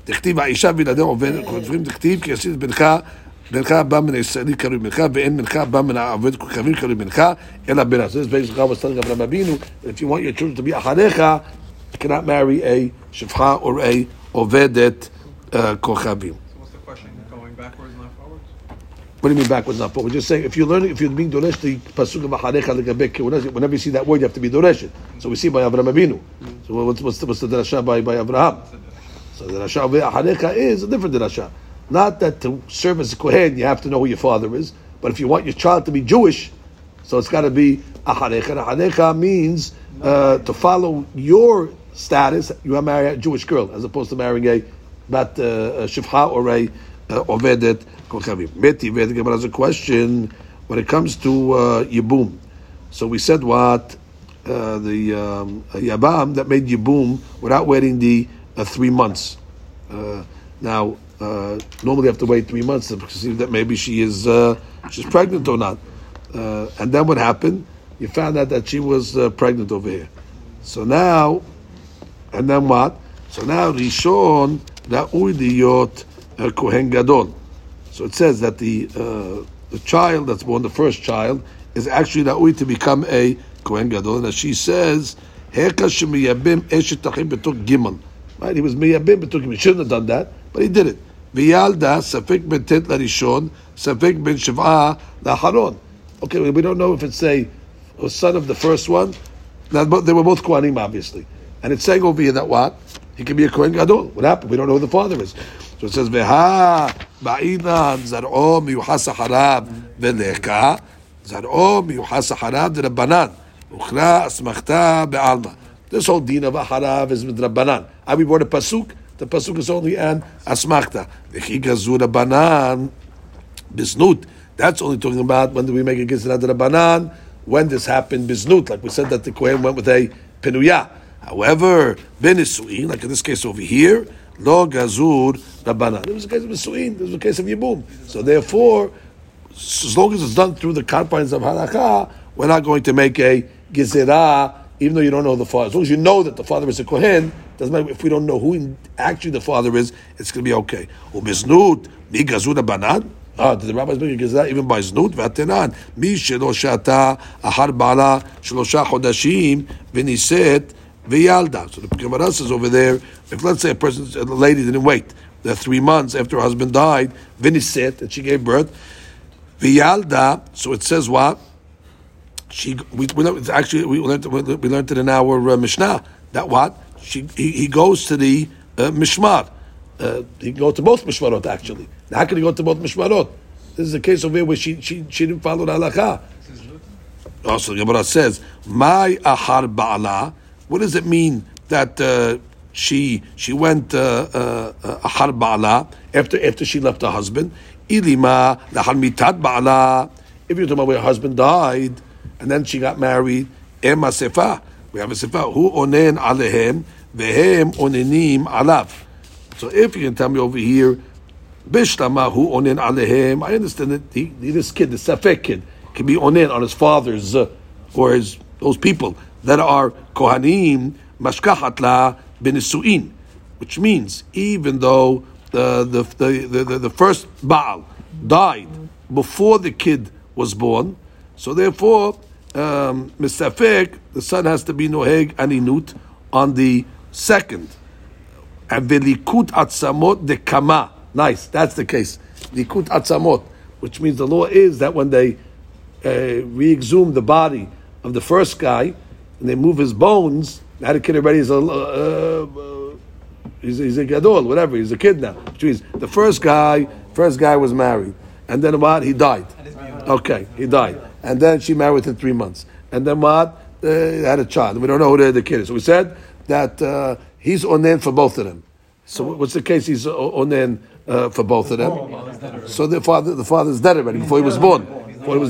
Dechtiv aisha viladem over kodvrim dechtiv kiyasid bencha bencha ba min Yisraeli karu bencha ve'en bencha ba min aved kavir karu bencha ela beras. This basically how was telling Avraham Avinu, if you want your children to be acharecha, you cannot marry a shifcha or a ovedet kochavim. So what's the question? Going backwards, not forwards? What do you mean backwards, not forwards? We're just saying, if you're learning, if you're being doresh, the pasuk of acharecha legabek, whenever you see that word, you have to be doresh. So we see by Avraham Avinu. So what's the drasha by Avraham? So the drasha of acharecha is a different drasha. Not that to serve as a kohen, you have to know who your father is, but if you want your child to be Jewish, so it's got to be acharecha. Acharecha means to follow your status, you are marrying a Jewish girl as opposed to marrying a bat shifcha or a ovedet kochavim. Meti v'ed Gemara has a question when it comes to Yibum. So we said what the Yabam that made Yibum without waiting the 3 months. Now normally you have to wait 3 months to see that maybe she's pregnant or not. And then what happened? You found out that she was pregnant over here. So now. And then what? So now Rishon Ra'ui Liyot Kohen Gadol. So it says that the child that's born, the first child, is actually Ra'ui to become a Kohen Gadol. And she says, Heka Shemiyabim Eshet Tachim Betok Gimel. Right? He was Miyabim Betok Gimel. He shouldn't have done that, but he did it. V'yalda Safek Ben Tet LaRishon Safek Ben Shiv'a LaHaron. Okay, we don't know if it's a son of the first one. Now, they were both Kohanim, obviously. And it's saying over here that what? He can be a Kohen Gadol. What happened? We don't know who the father is. So it says, Veha Ba'inan Zar'o Miyuhas Harav Veleka Zar'o Miyuhas Harav de Rabbanan Ukhra Asmachta Be'alma. This whole deen of Harav is with Rabbanan. I we brought a pasuk. The pasuk is only an Asmachta. Vechigazu Rabbanan Biznut. That's only talking about when do we make a Gizra de Rabbanan? When this happened, Biznut. Like we said that the Kohen went with a Penuyah. However, benisuin, like in this case over here, lo gazur rabbanan. It was a case of benisuin. It was a case of yibum. So therefore, as long as it's done through the confines of halakha, we're not going to make a gezerah, even though you don't know the father. As long as you know that the father is a kohen, doesn't matter if we don't know who actually the father is. It's going to be okay. Ubiznut mi gazur rabbanan. Did the rabbis make a gezerah even by znut v'atenan mi shelo shata ahar bala shlosha chodashim v'niset. V'yalda. So the Gemara says over there, if let's say a lady didn't wait the 3 months after her husband died, v'niset, and she gave birth, v'yalda. So it says what? We learned it in our Mishnah that what he goes to the mishmar. He go to both mishmarot actually. Now, how can he go to both mishmarot? This is a case over here where she didn't follow the halakha. Also, the Gemara says, "My ahar ba'ala." What does it mean that she went ahar ba'ala after she left her husband? Ilima lahar mitat ba'ala. If you're talking about where her husband died and then she got married, ema sefa. We have a sefa. Hu onen alehem vehem onenim alav. So if you can tell me over here, bishlama hu onen alehem. I understand that this kid, the safek kid, can be onen on his father's or his those people that are kohanim mashkahat la benisuin, which means even though the first Baal died before the kid was born, so therefore misafek, the son has to be noheg aninut on the second. Velikut atzamot de kama. Nice, that's the case. Likut atzamot, which means the law is that when they re-exhume the body of the first guy and they move his bones, now the kid already is he's a gadol, whatever, he's a kid now. Which means the first guy was married, and then what? He died. Okay, he died, and then she married within 3 months, and then what? Had a child. We don't know who the kid is. So we said that he's onen for both of them. So what's the case? He's onen for both of them. So the father's dead already before he was born. Was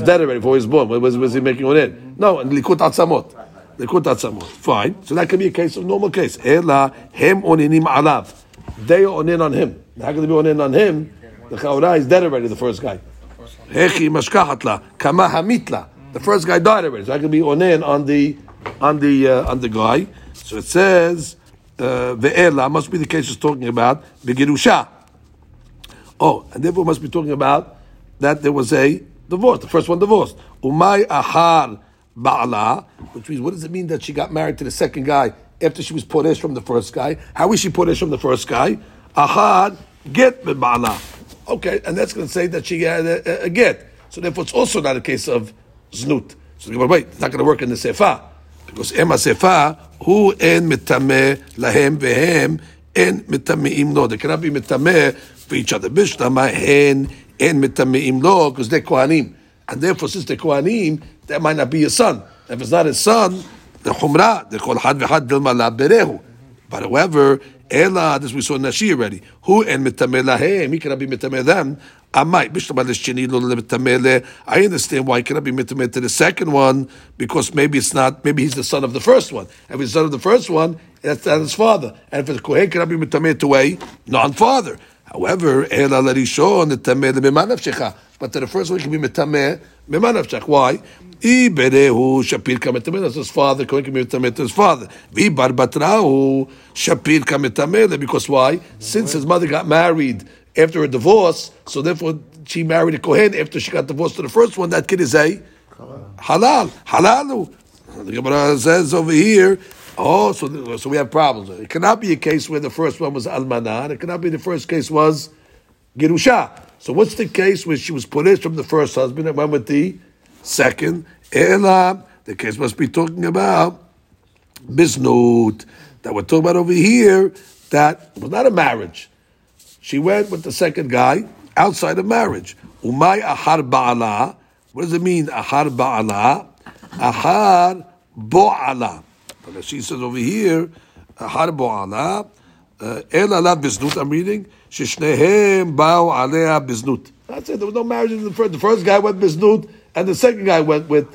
he making onen? No, and likut atzamot. Fine. So that can be a case of normal case. Ela hem onenim alav. They are onen on him. How can they be onen on him? The chaura is dead already. The first guy. Hechi mashkahatla kama hamitla. The first guy died already, so I can be onen on the guy. So it says ve'ela must be the case it's talking about begirusha. Oh, and therefore must be talking about that there was a divorce. The first one divorced. Umay ahar ba'ala, which means what does it mean that she got married to the second guy after she was poresh from the first guy? How is she poresh from the first guy? Ahar get ba'ala. Okay, and that's going to say that she had a get. So therefore, it's also not a case of znut. So wait, it's not going to work in the sefa because ema sefa hu en mitameh lahem vehem en mitameim lo. They cannot be mitameh for each other. Bishlama en mitameim lo because they're kohanim, and therefore since they're kohanim, that might not be his son. If it's not his son, the chumra they call had v'had dilma la berehu. But however, ela this we saw in Nashi already. Hu en mitameh lahem, he cannot be mitameh them. I might. I understand why he cannot be mitameh to the second one because maybe it's not. Maybe he's the son of the first one. If he's the son of the first one, that's not his father. And if the kohen cannot be mitameh to a non-father, however, ela larishon mitameh lebemanavshecha. But to the first one, he can be mitameh lebemanavshech. Why? Iberehu shapir kametameh. That's his father. Kohen can be mitameh to his father. Vibar batrahu shapir kametameh. Because why? Since his mother got married after a divorce, so therefore she married a kohen after she got divorced to the first one. That kid is a halal. Halalu. The Gemara says over here, oh, so we have problems. It cannot be a case where the first one was almanah. It cannot be the first case was girusha. So what's the case where she was poresh from the first husband and went with the second? Ela. The case must be talking about biznut that we're talking about over here. That was not a marriage. She went with the second guy outside of marriage. Umay ahar ba'ala. What does it mean, ahar ba'ala? Ahar bo'ala. But she says over here, ahar bo'ala. Elala biznut, I'm reading. Shishnehem ba'u alea biznut. That's it. There was no marriage in the first. The first guy went biznut, and the second guy went with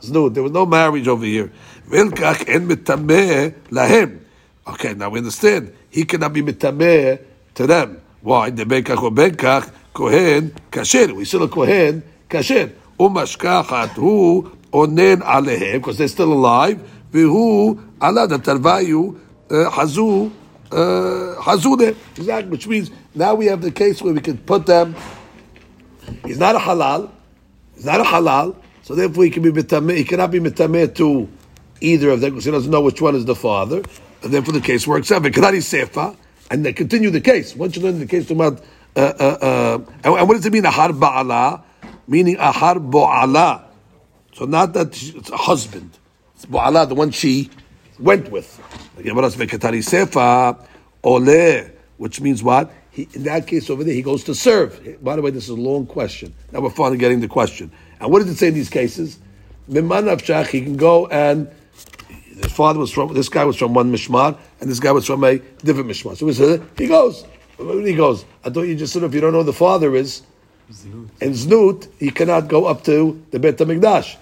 znut. There was no marriage over here. Vilkach en mitameh lahem. Okay, now we understand. He cannot be mitameh to them. Why? The bekach or bekach kohen kasher. We still a kohen kasher. Umashkachat hu onen alehem because they're still alive. Vihu ala the tarvayu hazude. Exactly, which means now we have the case where we can put them. He's not a halal. So therefore he can be mitameh. He cannot be mitameh to either of them because he doesn't know which one is the father. And therefore the case works out. V'kanani sefa. And they continue the case. Once you learn the case, about and what does it mean? Ahar ba'ala, meaning ahar bo'ala. So not that it's a husband. It's bo'ala, the one she went with. Which means what? He, in that case over there, he goes to serve. By the way, this is a long question. Now we're finally getting the question. And what does it say in these cases? Mimanavshach, he can go and his father was from, this guy was from one mishmar, and this guy was from a different mishmar. So we said, he goes. I thought you just said, if you don't know who the father is, and znut, he cannot go up to the Beit HaMikdash.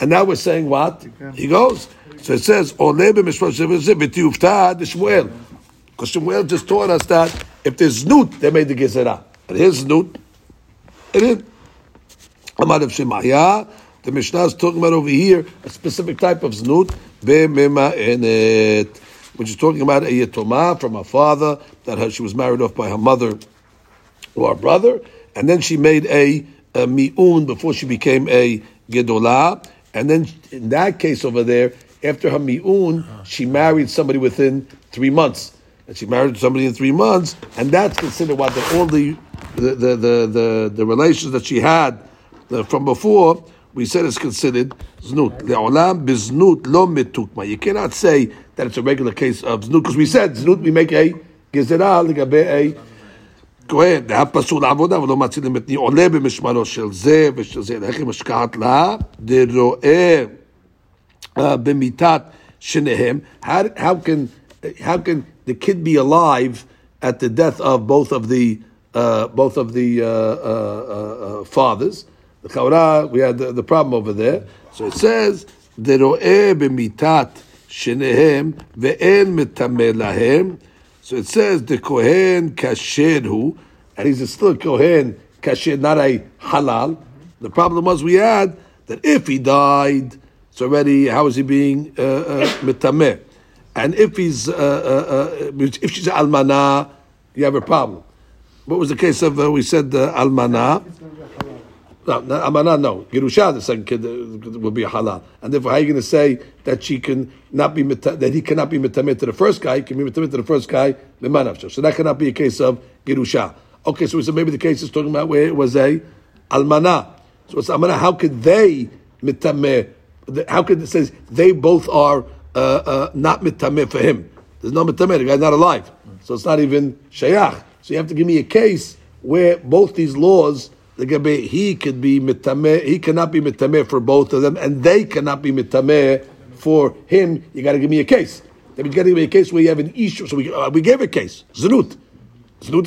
And now we're saying what? He goes. So it says, because Shmuel just taught us that if there's znut, they made the gezerah. But here's znut. It is. Amar of Shemaya. The Mishnah is talking about over here a specific type of znut, b'mema'enet, which is talking about a yetomah from her father, that she was married off by her mother or her brother, and then she made a mi'un before she became a gedolah, and then in that case over there, after her mi'un, she married somebody within 3 months. And she married somebody in 3 months, and that's considered what all the relations that she had from before, we said is considered znut. Le'olam biznut lo metukma. You cannot say that it's a regular case of znut, because we said znut, we make a gezerah legabe a kohen. De'hapasul avodah v'lo matzilim etni oleh b'mishmaro shel zeh v'shel zeh lehechem ashkahat laha deroeh b'mitat shenehem. How can the kid be alive at the death of both of the fathers? The Chaura, we had the problem over there. So it says, "Deroeh b'mitat shenehem ve'en metameh lahem." So it says, "The kohen kasher hu," and he's still a kohen kasher, not a halal. The problem was we had that if he died, it's already how is he being metameh? And if he's if she's almana, you have a problem. What was the case of we said almana? No, almana, no. Gerusha, the second kid will be a halal, and therefore, how are you going to say that she can not be that he cannot be metameh to the first guy? He can be metameh to the first guy. So that cannot be a case of gerusha. Okay, so we said maybe the case is talking about where it was a almana. So it's almana. How could they metameh? How could it says they both are? Not mitameh for him. There's no mitameh. The guy's not alive, so it's not even shayach. So you have to give me a case where both these laws, he could be mitameh, he cannot be mitameh for both of them, and they cannot be mitameh for him. You got to give me a case. Then you got to give me a case where you have an issue. So we gave a case. Znut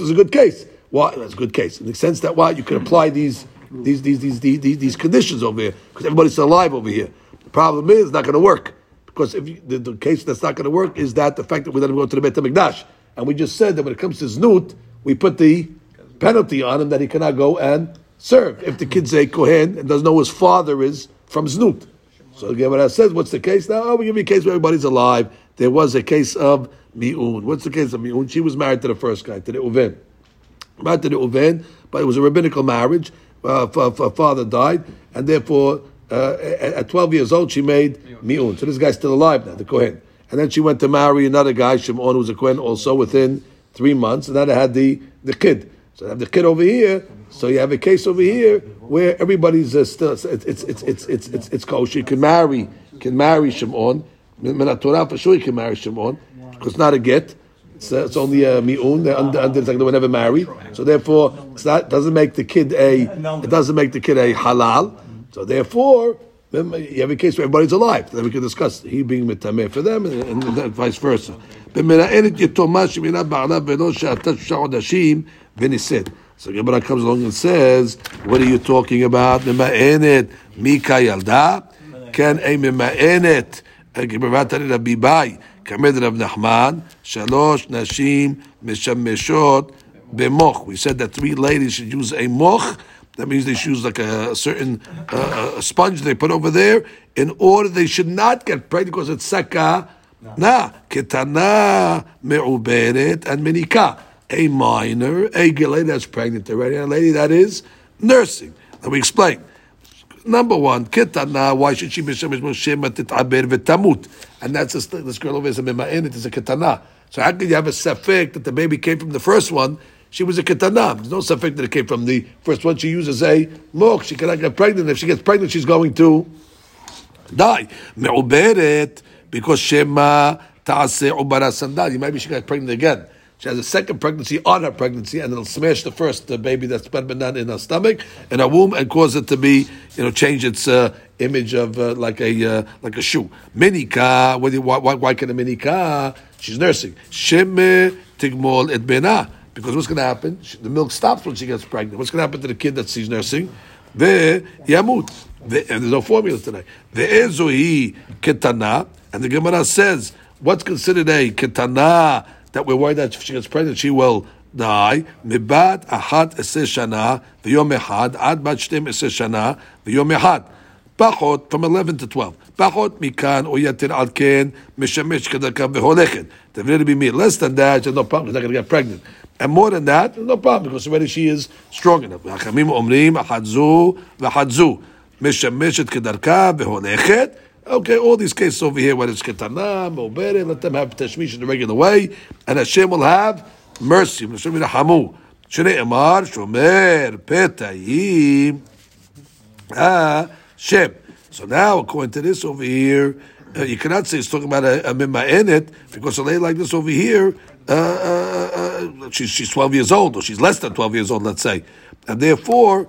is a good case. Why? That's a good case in the sense that why you can apply these conditions over here because everybody's alive over here. The problem is it's not going to work. Because if you, the case that's not going to work is that the fact that we let him go to the Beit HaMikdash. And we just said that when it comes to znut, we put the penalty on him that he cannot go and serve. If the kid's a kohen and doesn't know his father is from znut. So again, when I said, what's the case now? Oh, we give you a case where everybody's alive. There was a case of mi'un. What's the case of mi'un? She was married to the first guy, to the uven. Married to the uven, but it was a rabbinical marriage. Her father died, and therefore... at 12 years old, she made mi'un. So this guy's still alive now, the kohen. And then she went to marry another guy, Shimon, who was a kohen also within 3 months. And then I had the kid. So I have the kid over here. So you have a case over here where everybody's still. It's kosher. You can marry Shimon. Torah for sure, you can marry Shimon because it's not a get. It's only a mi'un. They were never married. So therefore, it doesn't make the kid a halal. So therefore, you have a case where everybody's alive. Then we can discuss he being mitameh for them and vice versa. So Gemara comes along and says, what are you talking about? Mima'enet mika yalda? Can a mima'enet gemaratat Rabbi Bai kamed Rav Nachman shalosh nashim mishameshot bemoch. We said that 3 ladies should use a moch. That means they should use like a certain a sponge they put over there in order they should not get pregnant because it's saka. Nah, ketana me'uberet and menika. A minor, a lady that's pregnant already, and a lady that is nursing. And we explain. Number 1, ketana, why should she be titaber v'tamut? And that's this girl over here is a mema'in, it is a ketana. So how could you have a safek that the baby came from the first one? She was a ketana. There's no safek that it came from the first one. She uses a mok. She cannot get pregnant. If she gets pregnant, she's going to die. Me'uberet, because shema ta'aseh ubara sandal. Maybe she got pregnant again. She has a second pregnancy on her pregnancy, and it'll smash the first baby that's not in her stomach, in her womb, and cause it to be, change its image of like a shoe. Minika. Why can a minika? She's nursing. Shema tigmol et benah. Because what's going to happen? The milk stops when she gets pregnant. What's going to happen to the kid that she's nursing? The yamut. And there's no formula tonight. The ezohi ketana. And the Gemara says, what's considered a ketana that we're worried that if she gets pregnant, she will die? Mibat ahat eseshana v'yom ehad ad bat shtem eseshana v'yom ehad. Pachot, from 11 to 12. Pachot mikan or yatir alken mishamesh kadakam veholeket. There will be me less than that. There's no problem. She's not going to get pregnant. And more than that, there's no problem because already she is strong enough. Hachamim omrim ahadzu v'ahadzu mishameshet kadarka veholeket. Okay, all these cases over here, whether it's ketanam or beret, let them have tashmish in the regular way, and Hashem will have mercy. Hashem will hamu. Shnei Amar Shomer Petayim Hashem. So now, according to this over here, you cannot say it's talking about a mimma'enet because a lady like this over here, she's 12 years old, or she's less than 12 years old, let's say, and therefore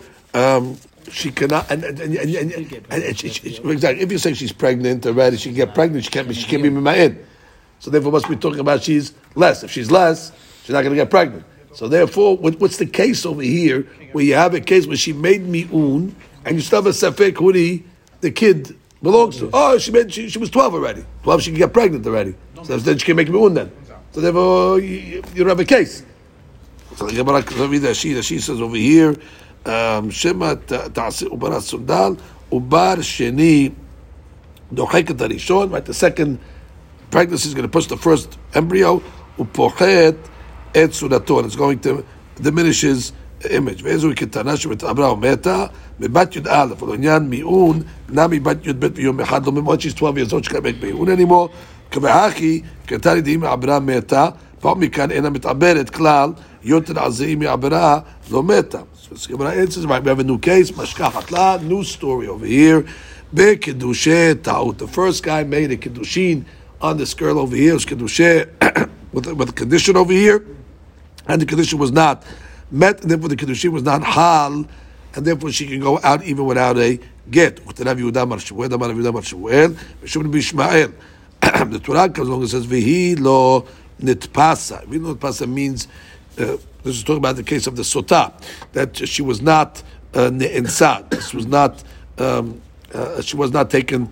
she cannot. Exactly. If you say she's pregnant already, she can get pregnant. She can't be mimma'en. So therefore, must be talking about she's less. If she's less, she's not going to get pregnant. So therefore, what's the case over here where you have a case where she made mi'un and you still have a safek who the kid belongs to? Oh, she was 12 already. 12, she can get pregnant already. So then she can make mi'un then. So therefore, you don't have a case. So the Gemara she says over here, Shema ta'asir ubarat sundal ubar sheni docheket harishon. Right, the second pregnancy is going to push the first embryo upohet. It's going to diminish his image. Once she's 12 years old, she can't make mi'un anymore. So the answer is right. We have a new case. New story over here. The first guy made a kiddushin on this girl over here. With the condition over here, and the condition was not met, and therefore the condition was not hal, and therefore she can go out even without a get. The Torah comes along and says, "Vihi lo nitpasa." Vihi lo nitpasa means this is talking about the case of the sota, that she was not ne'ensad. This was not she was not taken,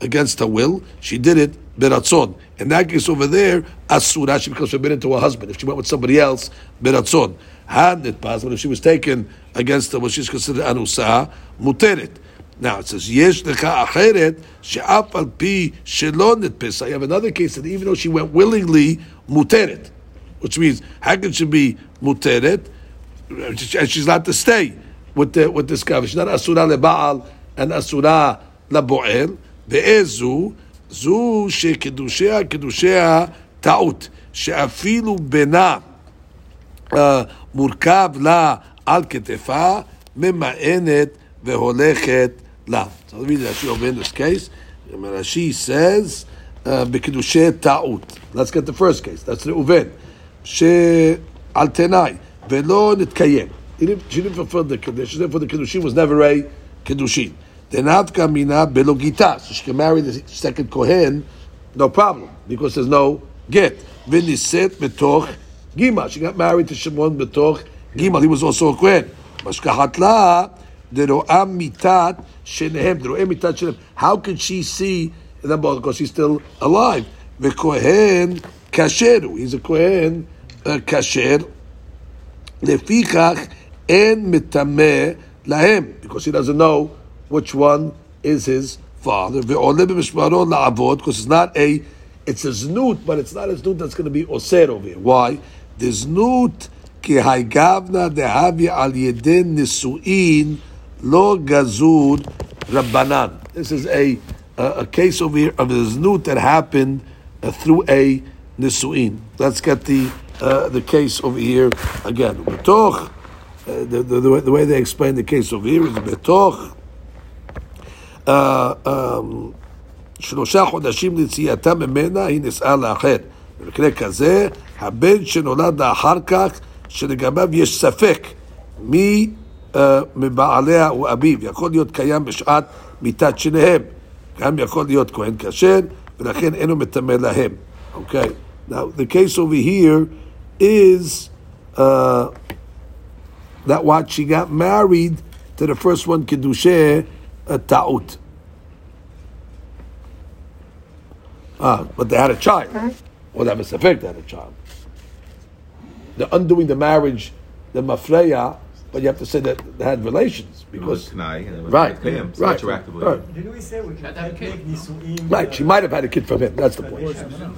against her will. She did it. Beratzon. In that case over there, asura, she becomes forbidden to her husband. If she went with somebody else, beratzon. Had it passed, but if she was taken against her, well, she's considered anusa, muteret. Now it says, yesh lecha acheret, she'af al pi shelo nitpesa. You have another case that even though she went willingly, muteret. Which means, how can she be muteret? And she's not to stay with this guy. She's not asura leba'al and asura labo'el. Be'ezu. Zu shekedushea kedushea taut sheafilu bena murkav la al ketefa mema'enet veholechet la. So the reason Rashi over in this case, Rashi says bekedushea taut. Let's get the first case. That's the uven she al tenai velo nitkayem. She didn't fulfill the kedushin. Therefore, the kedushin was never a kedushin. Denavka mina belogita, so she can marry the second kohen, no problem, because there's no get. Viniset betoch gima, she got married to Shimon betoch gima. He was also a kohen. Mashkahatla deroam mitat shenehem, deroam mitat shenehem. How could she see them both? Because she's still alive. Vekohen kasheru, he's a kohen kasher. Lefichach en mitameh lahem, because he doesn't know which one is his father. Because it's a znut, but it's not a znut that's going to be oser over here. Why? The znut ki haygavna dehavi al yedin nisuin lo gazur rabbanan. This is a case over here of the znut that happened through a nisuin. Let's get the case over here again. Betoch, the way they explain the case over here is betoch שלושה חודשים ליציאתה ממנה היא נשאה לאחר. במקרה כזה, הבן שנולד לאחר כך, שלגביו יש ספק מי מבעליה הוא אביו, יכול להיות קיים בשעת מיתת שניהם, גם יכול להיות כהן כשר, ולכן אינו מטמא להם. Okay, now the case over here is that what she got married to the first one, Kedusha, a ta'ut. But they had a child. Well, that was the fact they had a child. The undoing the marriage, the mafreya, but you have to say that they had relations because right. Retroactively. Didn't we say we can't have nisuim? Right, she might have had a kid from him. That's the point.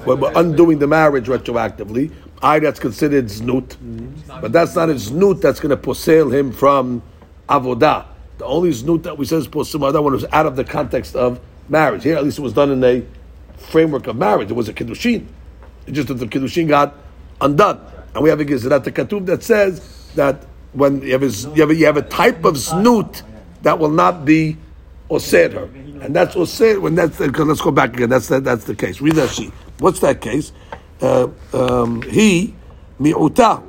When we're undoing the marriage retroactively, that's considered znut, but that's not a znut that's going to poseil him from avodah. The only znut that we said is poseil that one was out of the context of marriage. Here, at least, it was done in a framework of marriage. It was a kiddushin. It's just that the kiddushin got undone, and we have a gezerat hakatuv that says that. When you have a type of znut that will not be osed her, and that's osed. Let's go back again. That's the case. Read that sheet. What's that case? He mi'uta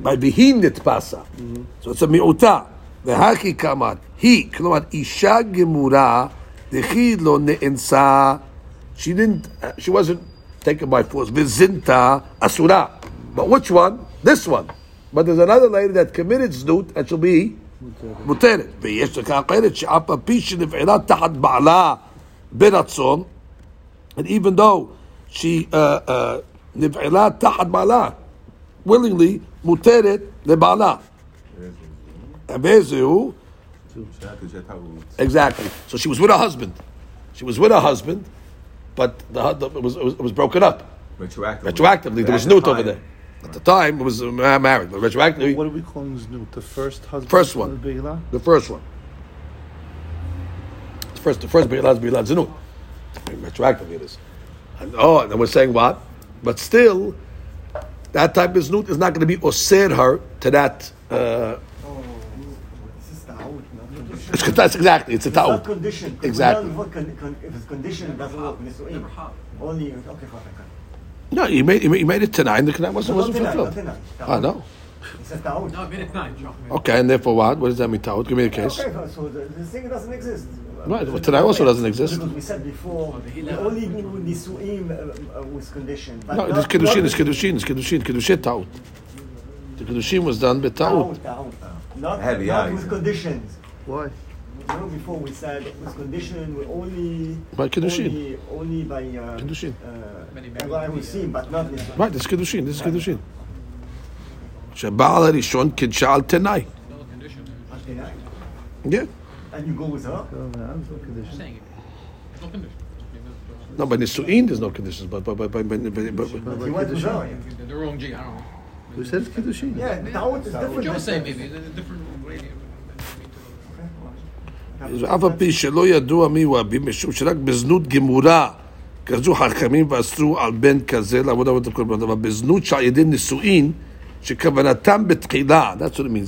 by bihi nitpasa. So it's a mi'uta. The haki kamat he klomat isha gemura dechid lo neinsa. She wasn't taken by force. Vizinta asura. But which one? This one. But there's another lady that committed znut and she'll be muteret. Ve'yesh lekach acheret she'af al pi shenif'ela tahat ba'ala beratzon, and even though she nif'ela tahat ba'ala willingly muteret leba'ala. Exactly. So she was with her husband. But it was broken up. Retroactively, there was znut over there. At the time, it was married, but retroactively. What do we call znut? The first husband. First one. The first one. The first beilah is beilah znut. Retroactively, it is. And we're saying what? But still, that type of znut is not going to be osir her to that. This is ta'ut. That's exactly. It's a ta'ut. Condition. Exactly. If it's conditioned, it doesn't work. Only okay for that. No, he made it tonight, and the commandment wasn't fulfilled. No. It says ta'ud. No, I made it tonight. Okay, and therefore what? What does that mean, ta'ud? Give me the case. Okay, so the thing doesn't exist. Right, well, tonight also doesn't exist. Because we said before, only nisu'im was conditioned. No, it's kiddushin, kiddushin ta'ud. The kiddushin was done by ta'ud. Not with conditions. Why? You know, before we said it was conditioned only by kiddushin. But not this. Right, this is kiddushin. Shabal Rishon Kidshal Tenai. Yeah. And you go with her? No condition. No, by nisuin there's no conditions, but you went with her. The wrong G, I don't know. Who said it's kiddushin? Yeah, ta'ud is different. You're saying maybe there's a different way. That's what it means.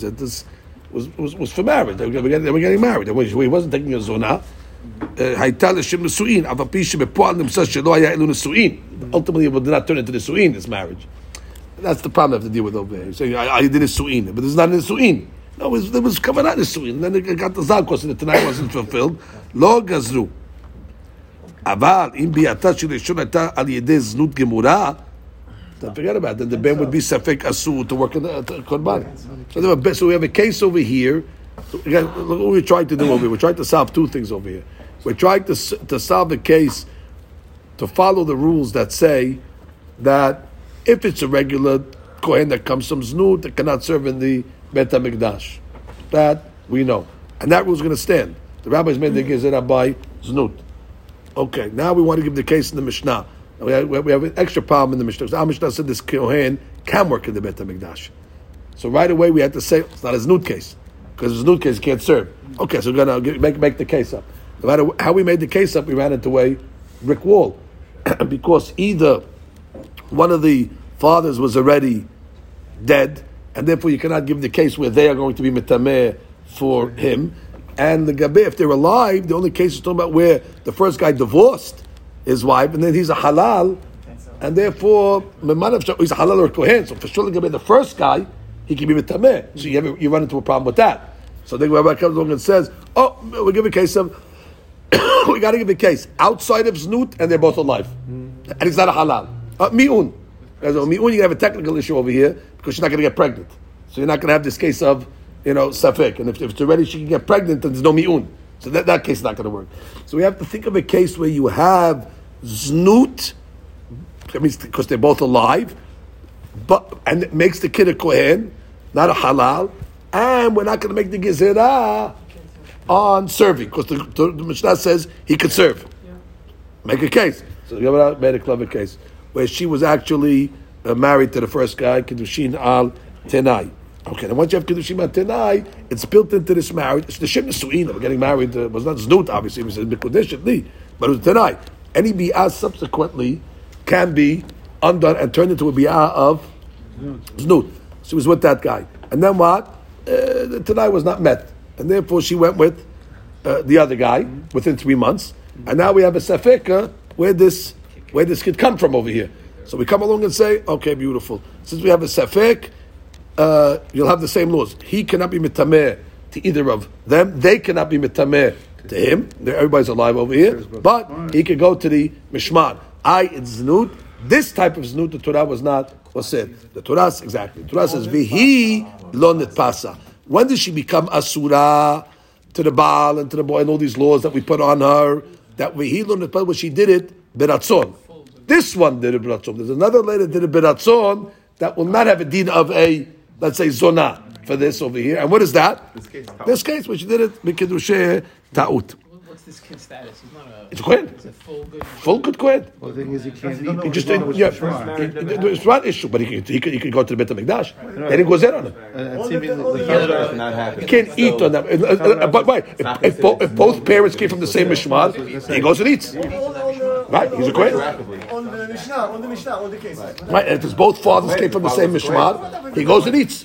That this was for marriage. They were getting married. He wasn't taking a zonah. Ultimately, it did not turn into nisuin, this marriage. That's the problem I have to deal with over here. So I did nisuin, but it's not nisuin. No, there was kavanah nisuin. Then it got the zakos, and the Tanai wasn't fulfilled. Lo gazru. Aval im bi'ata shirishon ata al yedei znut gemura. Don't forget about it. Then the ben would be safek asu to work in the korban. So we have a case over here. So again, look what we're trying to do over here. We're trying to solve two things over here. We're trying to solve a case to follow the rules that say that if it's a regular kohen that comes from znut, that cannot serve in the Bet HaMikdash. That we know. And that rule's going to stand. The rabbis made the gezerah by znut. Okay, now we want to give the case in the Mishnah. We have an extra problem in the Mishnah. Our Mishnah said this kohen can work in the Bet HaMikdash. So right away we had to say, it's not a znut case. Because a znut case can't serve. Okay, so we're going to make the case up. No matter how we made the case up, we ran into a brick wall. Because either one of the fathers was already dead, and therefore you cannot give the case where they are going to be metameh for him. And the gabeh, if they're alive, the only case is talking about where the first guy divorced his wife, and then he's a halal, and therefore he's a halal or a kohen. So for sure the first guy, he can be metameh. So you run into a problem with that. So then the rabbi comes along and says, we'll give a case of, we got to give a case outside of znut, and they're both alive. And it's not a halal. Mi'un. You have a technical issue over here because she's not going to get pregnant. So you're not going to have this case of, safek. And if it's already she can get pregnant, then there's no mi'un. So that case is not going to work. So we have to think of a case where you have znut, that means because they're both alive, but and it makes the kid a kohen, not a halal, and we're not going to make the gezerah on serving, because the Mishnah says he could serve. Yeah. Make a case. So Gemara made a clever case where she was actually married to the first guy, Kiddushin al Tenai. Okay, now once you have Kiddushin al Tenai, it's built into this marriage. It's the Shem Nesu'in. We're getting married. It was not Znut, obviously. It was Mikudesh, but it was Tenai. Any bi'ah subsequently can be undone and turned into a bi'ah of Znut. She was with that guy. And then what? The Tenai was not met. And therefore she went with the other guy within 3 months. And now we have a Safeka where this could come from over here. So we come along and say, okay, beautiful. Since we have a Safek, you'll have the same laws. He cannot be mitameh to either of them. They cannot be mitameh to him. Everybody's alive over here. But he could go to the Mishmar. It's Znut. This type of Znut, the Torah was said. The Torah, exactly. The Torah says, Vihi lo nitpasa. When did she become asura to the Baal and to the boy and all these laws that we put on her? That Vihi lo nitpasa, when she did it, beratzon. This one did a beratzon. There's another lady that did a beratzon that will not have a deed of a, let's say, zona for this over here. And what is that? This case when she did it, mikidushe ta'ut. What's this kid's status? He's not a... It's a quid. It's a full good quid. Well, the thing is, he can't... No, he just didn't... Yeah, it's not an issue, but he could go to the Beit HaMikdash. Right. They didn't go there on it. He can't eat on that. But wait, if both parents came from the same mishmar, he goes and eats. Right, he's a quid. On the case. Right, and if it's both fathers came from the same mishmar, he goes and eats.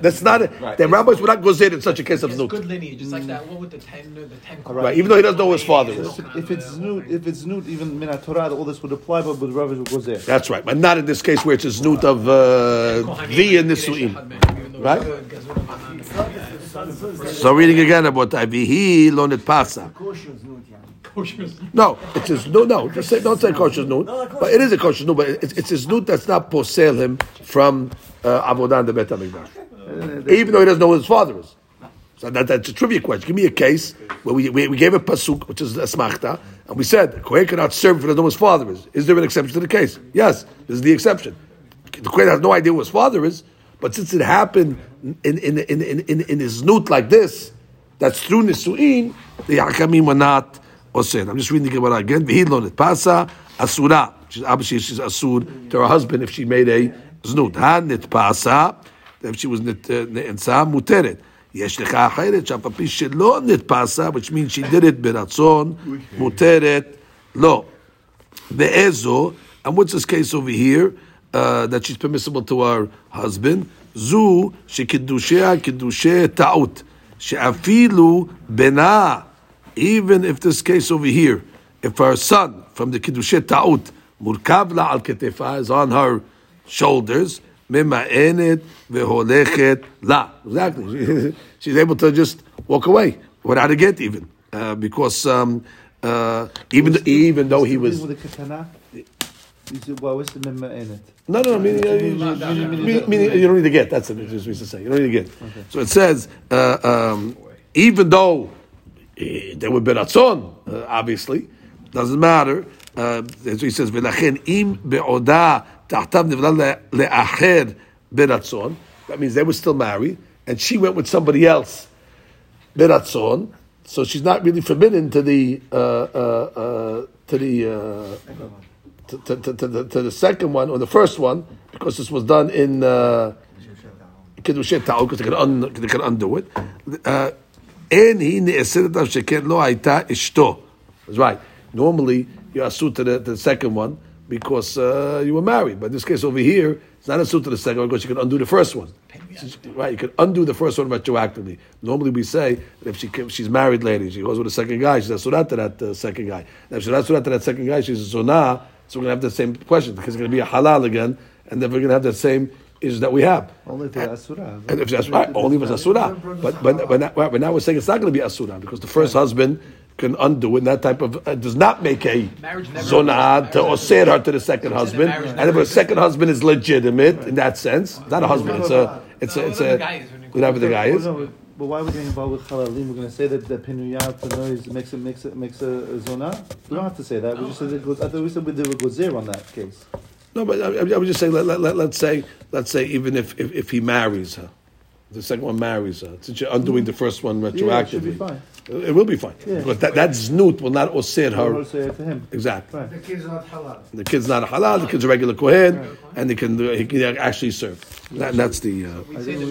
That's not it. Right. The rabbis would not go say it in such a case of Znut. Good lineage, just like that. What would the ten? Right, even though he doesn't know who his father is. If it's Znut, even Minat Torah, all this would apply, but the rabbis would go there. That's right, but not in this case where it's a Znut of the and Nisu'im. Right? So reading again about Vihi lo nitpasa. No, it's a Znut. No, just say, don't say kosher Znut. But it is a kosher Znut, but it's a Znut that's not posel him from Avodah and the Beit HaMikdash. Even though he doesn't know who his father is. So that's a trivia question. Give me a case where we gave a pasuk, which is a smachta, and we said, the Kohen cannot serve if he doesn't know who his father is. Is there an exception to the case? Yes, this is the exception. The Kohen has no idea who his father is, but since it happened in his znut like this, that's through Nisu'in, the Hakamim were not osein. I'm just reading the Gemara again. V'hi lo nitpasa asura. Obviously, she's asur to her husband if she made a znut. Ha nitpasa, if she was nitsa muteret. Yesh lecha acheret shafapi shelo nitpasa, which means she did it beratzon muteret lo beezo. And what's this case over here that she's permissible to her husband? Zu shekidushea kidushe taut sheafilu bena. Even if this case over here, if her son from the kiddushe taut murkavla al ketefa is on her shoulders. Exactly. She's able to just walk away without a get, even because even though he was. No. Meaning you don't need a get. That's what it used to say. You don't need a get. Okay. So it says even though they were beratzon, obviously doesn't matter. So he says v'lachen im beoda. That means they were still married, and she went with somebody else. Beratzon, so she's not really forbidden to the second one or the first one, because this was done in Kiddushet Ta'ul, because they can undo it. That's right. Normally, you're asur to the second one, because you were married. But in this case over here, it's not a suit to the second one because you can undo the first one. Right, you can undo the first one retroactively. Normally we say that if she's married lady, she goes with a second guy, she's a surah to that second guy. And if she's not surah to that second guy, she's a zonah, so we're going to have the same question because it's going to be a halal again, and then we're going to have the same issues that we have. Only if it's asura. And if that's right, only if it's asura. But now we're saying it's not going to be asura because the first husband can undo it, and that type of does not make a zonah to osir her to the second husband. And if her second husband is legitimate in that sense, not a husband, it's a whatever the guy is. But why are we getting involved with halalim? We're going to say that the pinuyat pinoy makes a zonah. We don't have to say that. We just said it goes. I thought we said we did a gozer on that case. No, but I was just saying. Let's say even if he marries her, the second one marries her. Since you're undoing the first one retroactively, yeah, it will be fine. Yeah. Because that znut will not osir her. Osir to him. Exactly. Right. The kid's not halal. The kid's not a halal. The kid's a regular kohen, right. And he can actually serve. And that's the. We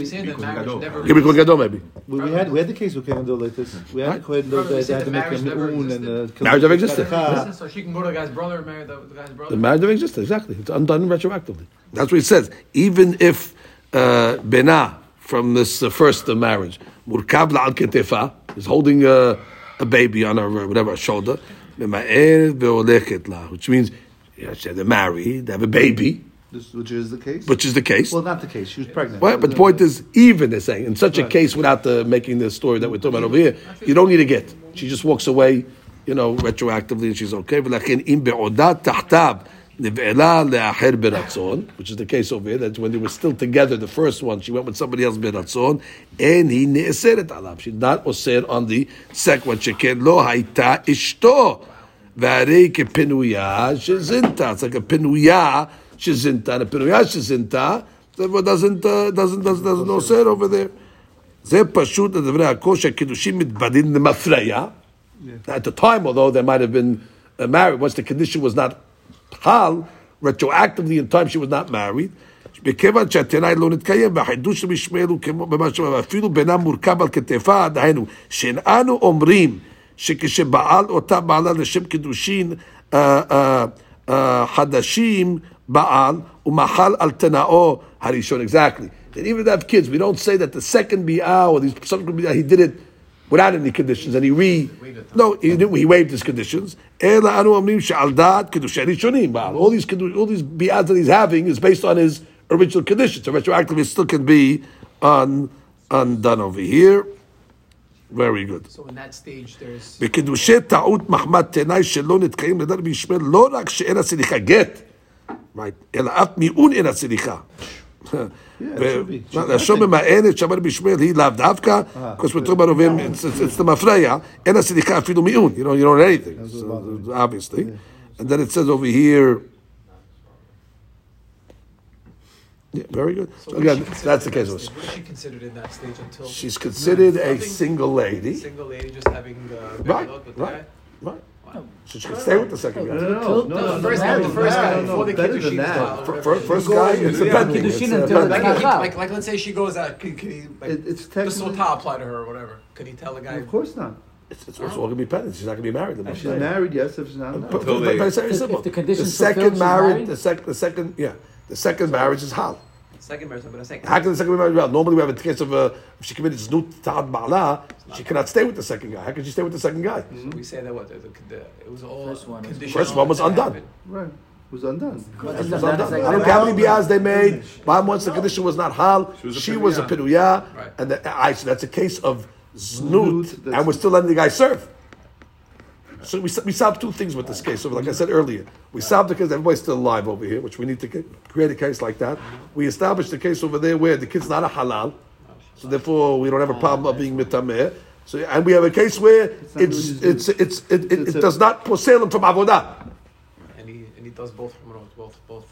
say that marriage never. Give me gadol maybe. We had the case with kohen gadol like this. We had kohen gadol that had to make a mi'un and marriage never existed. So she can go to the guy's brother and marry the guy's brother. The marriage never existed. Exactly. It's undone retroactively. That's what it says. Even if Bena from this first marriage, Murkabla al Ketefa, is holding a baby on her whatever shoulder, which means they're married, they have a baby. Which is the case. Well, not the case. She was pregnant. Right, but the point is, even they're saying in such a case, without making the story that we're talking about over here, you don't need a get. She just walks away, retroactively, and she's okay. Which is the case over here, that when they were still together, the first one, she went with somebody else, beratzon, and he ne'eseret alab. She did not osir on the second one. Sheken lo hayta ishto, v'arei kepinuya shezinta. It's like a pinuya shezinta, and a pinuya shezinta that doesn't osir over there. Ze pashut adavra hakosh hakedushim mitbadin lemafreya. At the time, although they might have been married, once the condition was not hal, retroactively in time she was not married. Exactly. And even if they have kids, we don't say that the second bi'ah or these subsequent bi'ah, he did it without any conditions, and he waived his conditions. All these bi'ahs that he's having is based on his original conditions. So retroactively, it still can be undone over here. Very good. So in that stage, there's right. Yeah, he loved Avka because we're talking about of him. It's the mafreya. You don't know anything, so, obviously. Yeah. And then it says over here. Yeah, very good. So again, that's the case. What is she considered in that stage until she's considered a single lady? Single lady, just having right. So she can stay with the second guy. No. The first guy. Before the kiddushin. First guy, it's a pending. Like, let's say she goes out. Does Sotah apply to her or whatever? Could he tell the guy? Of course not. It's all going to be pending. She's not going to be married. She's married, yes. If she's not married. But it's very simple. The second marriage, the second marriage is hal. Second marriage, but a second. How can the second marriage be? Normally, we have a case of if she committed znut ta'ad ba'ala, she cannot stay with the second guy. How can she stay with the second guy? Mm-hmm. We say that it was all conditional. First one was undone. Right, it was undone. I don't care how many bi'ahs they made. By once the condition was not hal, she was a pinuya, right. And so that's a case of znut, and we're still letting the guy serve. So we solved two things with this case. So like I said earlier, we solved the case. Everybody's still alive over here, which we need to create a case like that. We established the case over there where the kid's not a halal, so therefore we don't have a problem of being mitameh. So and we have a case where it does not posel him from avodah. And he does both.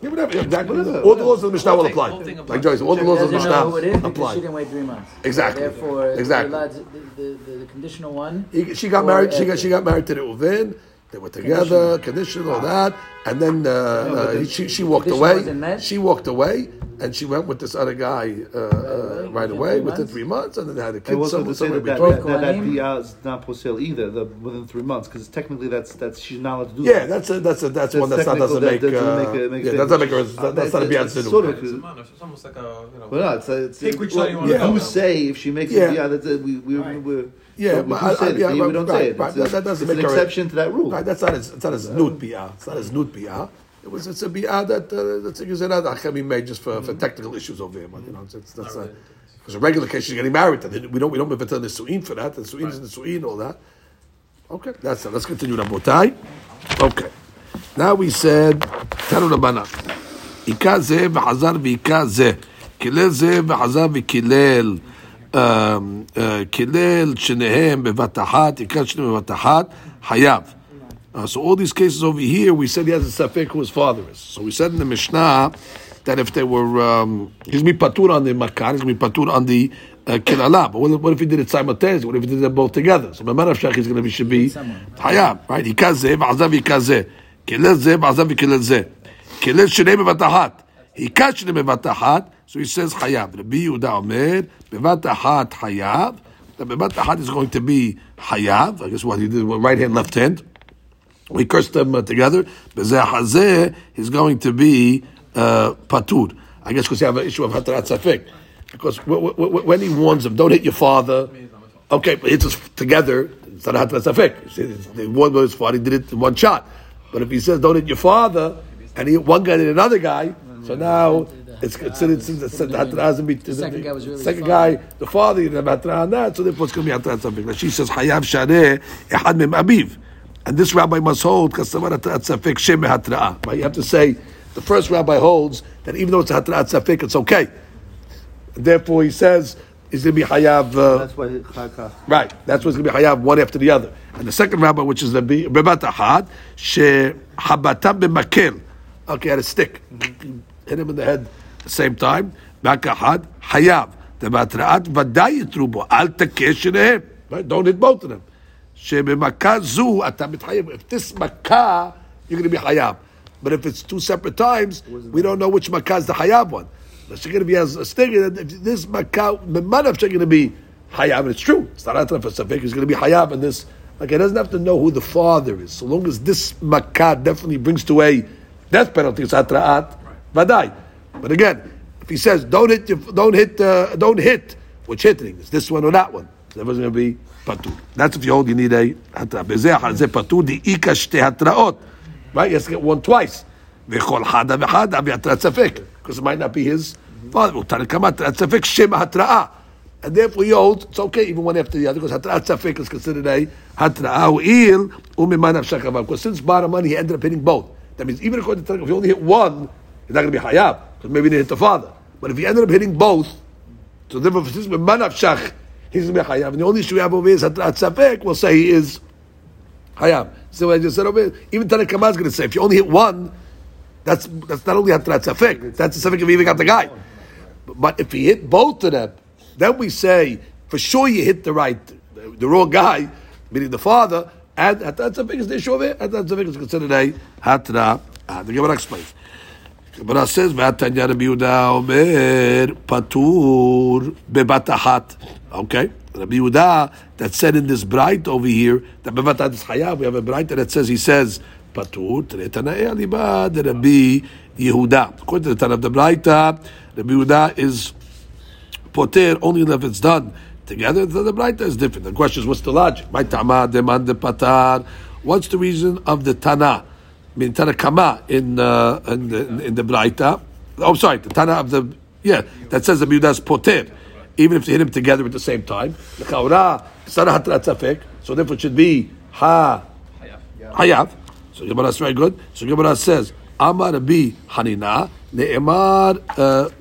Yeah, whatever. Exactly. All the laws of the Mishnah will apply. Like Joyce, all the laws of the Mishnah apply. She didn't wait 3 months. Exactly. Therefore, exactly. The conditional one. She got married. She got married to the Uvin. They were together, conditional, all that, and then she walked away. She walked away, and she went with this other guy right away within 3 months, and then had a kid. That bi'ah is not posel either. Within 3months, because technically that's she's not allowed to do. Yeah, that's one that doesn't make. That's not a bi'ah. It's almost like a. Well, take which one you want to go. Who say if she makes a bi'ah that we. Yeah, we don't say it. It's an exception to that rule. Right, that's not as znut bi'ah. It's not as znut bi'ah. It's a bi'ah that's a gezerah that Hachemim made just for technical issues over here. But, that's not because a regular case she's getting married. We don't have to nisuin for that. The nisuin is nisuin, all that. Okay, that's it. Let's continue, Rabotai. Okay, now we said Tanu Rabbanan. Ika ze v'chazar v'ika ze kilel ze v'chazar v'kilel. So all these cases over here, we said he has a safek who his father is. So we said in the Mishnah that if they were, he's mipatur on the makan, he's mipatur on the But what if he did it simultaneously? What if he did them both together? So Mamarav Shach is going to should be Hayab, right? He kazeh v'azav yikazeh, kilezeh v'azav yikilezeh, kilez shnei bevatahat. He catched him bevatahat, so he says Hayab. Rabbi Yehuda Omer bevatahat Hayab. The bevatahat is going to be Hayab. I guess what he did, right hand, left hand. We cursed them together. Bezeh hazeh is going to be patur. I guess because you have an issue of hatarat safek. Because when he warns them, don't hit your father. Okay, but it's together. It's not hatarat safek. They warned his father. He did it in one shot. But if he says don't hit your father, and he one guy did another guy, so now it's considered second guy, the father did hatarat on that. So therefore, it's going to be hatarat safek. She says hayav shaneh ehad mem abiv. And this rabbi must hold, but you have to say, the first rabbi holds that even though it's a hatra'at safek, it's okay. Therefore, he says, it's going to be hayav. Right, that's what's going to be hayav, one after the other. And the second rabbi, which is the Bebatahad, shehabatam b'makil. Okay, had a stick. Hit him in the head at the same time. Bakahad, hayav. The hatra'at vadayitrubo. Al takeh shenehem. Don't hit both of them. If this makkah, you're going to be hayab. But if it's two separate times, we don't know which makkah is the hayab one. She's going to be as a stinger. This makkah, the manaf, she's going to be hayab. And it's true. It's not hatra for safek. It's going to be hayab. And this, like, it doesn't have to know who the father is. So long as this makkah definitely brings to a death penalty, it's hatra'at vadai. But again, if he says, don't hit, which hitting is this one or that one? That was going to be patur. That's if you hold, you need a hatra. Bezeh hazeh patur di ikash te hatraot. Right? You have to get one twice. V'chol hada v'hada v'hatra tzafik. Because it might not be his father. U'tarikam hatra tzafik shem hatra'a. And therefore you hold, it's okay even one after the other. Because hatra tzafik is considered a hatra'a u'il u'mimanav shakavav. Because since bottom line, he ended up hitting both. That means even according to the Tarikam, if you only hit one, it's not going to be hayab. Because maybe he didn't hit the father. But if he ended up hitting both, so therefore since u'mimanav shakh, he's going to be hayav. And the only issue we have over here is Hatrat Safek will say he is hayav. So what I just said over here, even Tanakh Kamah is going to say, if you only hit one, that's not only Hatrat Safek, that's the Safek if you even got the guy. But if he hit both of them, then we say, for sure you hit the wrong guy, meaning the father, and Hatrat Safek is the issue over here, Hatrat Safek is considered a Hatra. The Gemara explains. The Gemara says, V'atanya Rabbi Yehuda Omer patur bebatahat. Okay, Rabbi Yehuda that said in this bright over here that bebatahat is hayav. We have a bright that says he says patur tretanae alibad Rabbi Yehuda. According to the Tana of the bright, Rabbi Yehuda is poter only if it's done together. The bright is different. The question is, what's the logic? My Tama demand the patar. What's the reason of the Tana? I mean, Tana Kama in the Braita. Oh, sorry, the Tana of the... Yeah, that says the Yehuda is poter, even if they hit him together at the same time. The Chaura, Sarah Hatrat Safek, so therefore it should be Hayav. So Gemara is very good. So Gemara says, Amar Rabbi Hanina, Ne'emar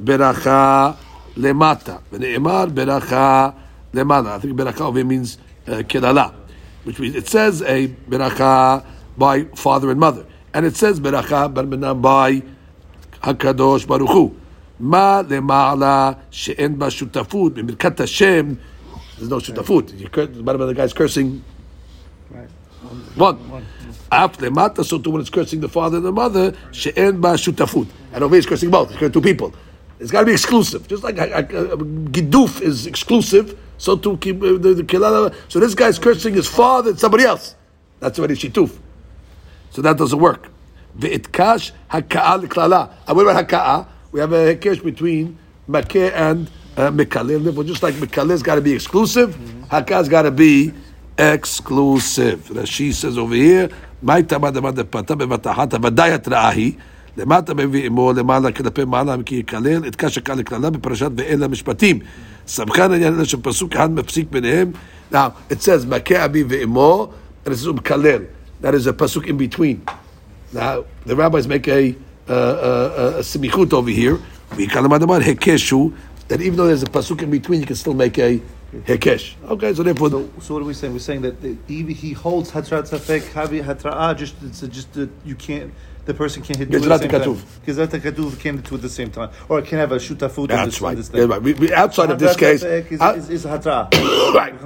Beracha Lemata. Ne'emar Beracha Lemata. I think Beracha over here means Kedala, which means it says a Beracha by father and mother. And it says, Beracha bar Menam by Hakadosh Baruch Hu. Ma lema'ala she'en ba shutafut b'mirkat Hashem. There's no shutafut. The guy's cursing. Right. One. Af lemata, so too when it's cursing the father and the mother, she'en ba shutafut. And over here it's cursing both. It's cursing two people. It's got to be exclusive. Just like Giduf is exclusive, so too the Kilala. So this guy's cursing his father and somebody else. That's already shituf. So that doesn't work. Ve'itkash haka'a l'klala. And what about haka'a? We have a hekash between makeh and mekaleh. Well, just like mekaleh's got to be exclusive, haka'a's got to be exclusive. Rashi says over here, ma'itama demanda pata bevatahata vadayat ra'ahi lemata bevi'imo lemala kedape ma'alam ki yikaleh itkash haka'a l'klala beparashat ve'ela mishpatim samchan anyan elashem pasuk han mepsik b'nehem. Now, it says makeh abi ve'imo and it says mekaleh. That is a pasuk in between. Now the rabbis make a simichut over here. We call them hekeshu. That even though there's a pasuk in between, you can still make a hekesh. Okay, so therefore, so what are we saying? We're saying that he holds hatrat safek, habi hatra'a. Just you can't. the person can hit two at the same time. Gezrat HaKatuv can do it at the same time. Or can have a shutafut. That's right. That's right. We, outside of this case... is hatra. Right.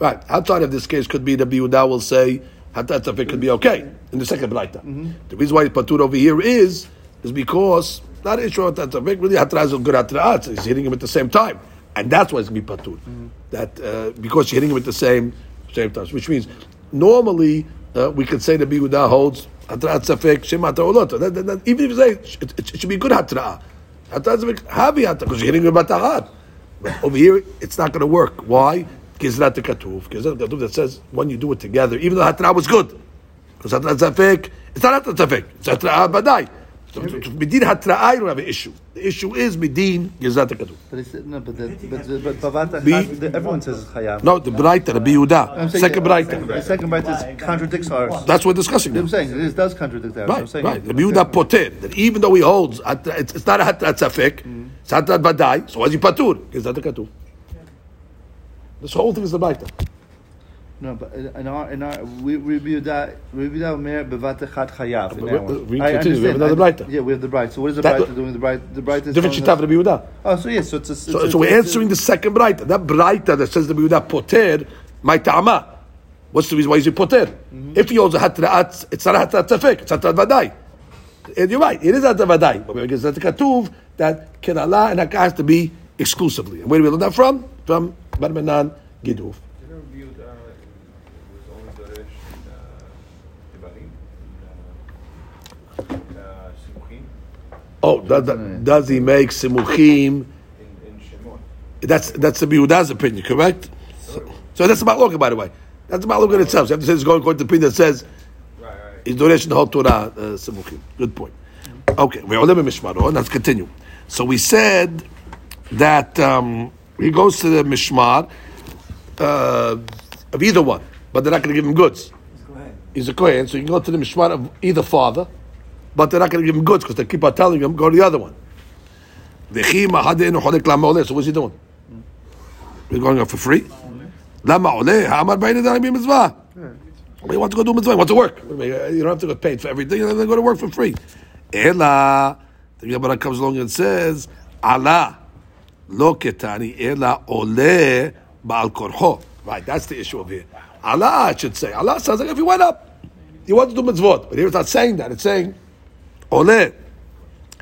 Right. Outside of this case could be the Biyudah will say hatra tafik could be okay in the second B'laita. Mm-hmm. The reason why it's patur over here is because not an issue of hatra tafik, really hatra is a good hatra. So he's hitting him at the same time. And that's why it's going to be patur. Mm-hmm. That, because you're hitting him at the same time. Which means normally... we could say the Biyudah holds hatra'at safek shem hatra'olot. Even if you say it should be good hatra'ah, hatra'at safek havi hatra'ah, because you're hitting the batarat. But over here, it's not going to work. Why? Gezrat HaKatuv that says when you do it together, even though hatra'ah was good, because hatra'at safek, it's not hatra'at safek, it's hatra'ah badai. So midin hatra'ah, you don't have an issue. The issue is midin Gezrat HaKatuv. But everyone says it's chayav. No, the B'raita, the Biyudah, second B'raita. The second B'raita contradicts ours. That's what we're discussing. I'm saying it does contradict ours. Right. The Biyudah poter, that even though he holds, it's not a hatra'at safek, it's hatra'at badai. So as he patur, Gezrat HaKatuv. This whole thing is the B'raita. No, but in our we view that mere bevat echad chayav. We have another B'raita. Yeah, we have the B'raita. So what is the B'raita doing? The B'raita is different shita for the Biyudah. Oh, so yes, so we're answering the second B'raita. That B'raita that says the Biyudah poter my ta'ama. What's the reason why is it poter? Mm-hmm. If he holds a hatra'at, it's not a hatra'at tafek. It's hatra'at vadai. And you're right, it is hatra'at vadai. But because that's a katuv that kenala and hakah has to be exclusively. And where do we learn that from? From Barmenan Giduf. Oh, does he make simuchim? In Shimon. That's the Biyudah's opinion, correct? So that's about Loka, by the way. That's about Loka itself. So you have to say it's going according to the opinion that says he's donation the whole Torah simuchim. Good point. Okay, we're all in Mishmaro. Let's continue. So we said that he goes to the Mishmar of either one, but they're not going to give him goods. He's a Kohen, so you can go to the Mishmar of either father. But they're not going to give him goods because they keep on telling him, go to the other one. So what's he doing? He's going up for free. He wants to go do mitzvah. He wants to work. You don't have to get paid for everything. You're going to work for free. Ela, the Gemara comes along and says, Allah, lo ketani, ela ole ba'al korcho. Right, that's the issue over here. Allah, I should say. Allah sounds like if he went up. He wants to do mitzvot, but here it's not saying that. It's saying, Oleh.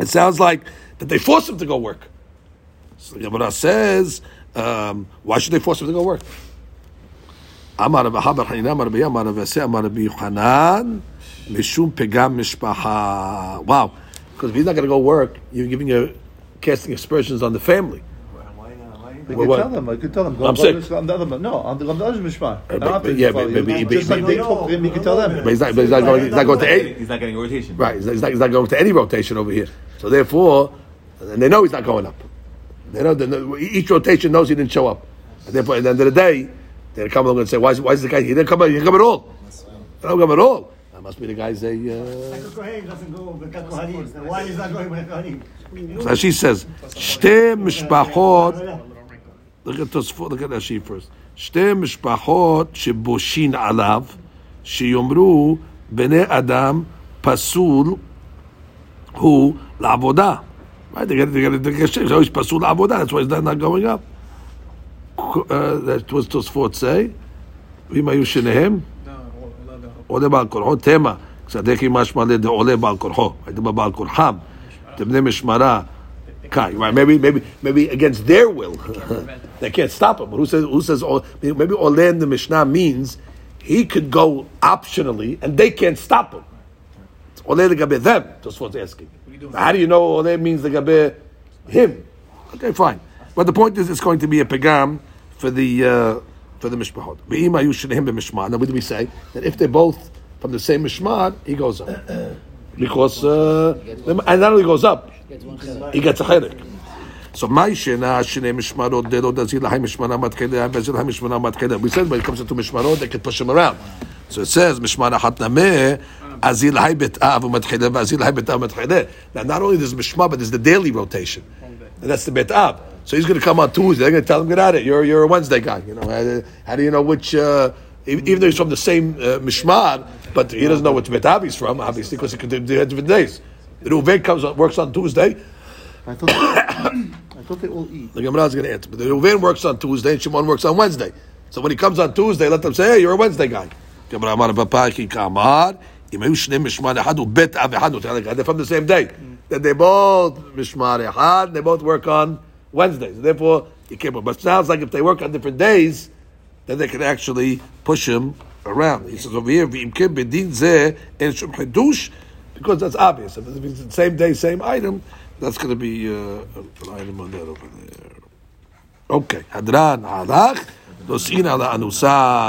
It sounds like that they force him to go work. So the Gemara says, why should they force him to go work? Wow. Because if he's not going to go work, you're casting aspersions on the family. You could tell them. Go, I'm sick. On the other, no, on the other mishmar. Yeah, maybe you could tell them. But he's not getting a rotation. Right. He's not going to any rotation over here. So therefore, and they know he's not going up. They know each rotation knows he didn't show up. And therefore, at the end of the day, they'll come along and say, "Why is the guy? He didn't come. He didn't come at all. He don't come at all. That must be the guy's a." Why is not going with Kohanim? So she says, "Shte mishpachot." Look at Rashi first. Shte mishpachot sheboshin alav sheyomru bnei adam pasul hu la'avodah. Right? They get shamed. So he's pasul la'avodah. That's why he's not going up. That was Tosfot say. V'mayu shenehem. Ole ba'al korcho tema. K'sadeki mashma le de ole ba'al korcho. Ha'idem ba'al korcham. Tebnei mishmara. Kai, right? Maybe against their will, they can't stop him. But who says? Maybe Oleh in the Mishnah means he could go optionally, and they can't stop him. It's Oleh legabe them. Just what's asking. How do you know Oleh means legabe him? Okay, fine. But the point is, it's going to be a pegam for the mishpachot. Be'ima yushinehim be'mishmar. Now, what do we say? That if they're both from the same mishmar, he goes up because and not only goes up. He gets a chilek. So my shena shnei mishmarot delo dazil lahay mishmara matkedah vezil lahay mishmara matkedah. We said when it comes to mishmarot, they can push him around. So it says mishmara hatnameh azil lahay betav umatkedah vezil lahay betav umatkedah. Now not only there's mishmar, but there's the daily rotation, and that's the betav. So he's going to come on Tuesday. They're going to tell him, get out of it. You're a Wednesday guy. You know how do you know which? Even though he's from the same mishmar, but he doesn't know which Beit Avi is from, obviously, because he could do different days. Reuven works on Tuesday. I thought they all eat. The Gemara is going to answer, but the Reuven works on Tuesday and Shimon works on Wednesday. So when he comes on Tuesday, let them say, "Hey, you're a Wednesday guy." They're from the same day. That they both mishmar echad. They both work on Wednesdays. Therefore, you can't. But it sounds like if they work on different days, then they can actually push him around. He says over here, because that's obvious. If it's the same day, same item, that's going to be an item on that over there. Okay, hadran halach dosin ala anusa.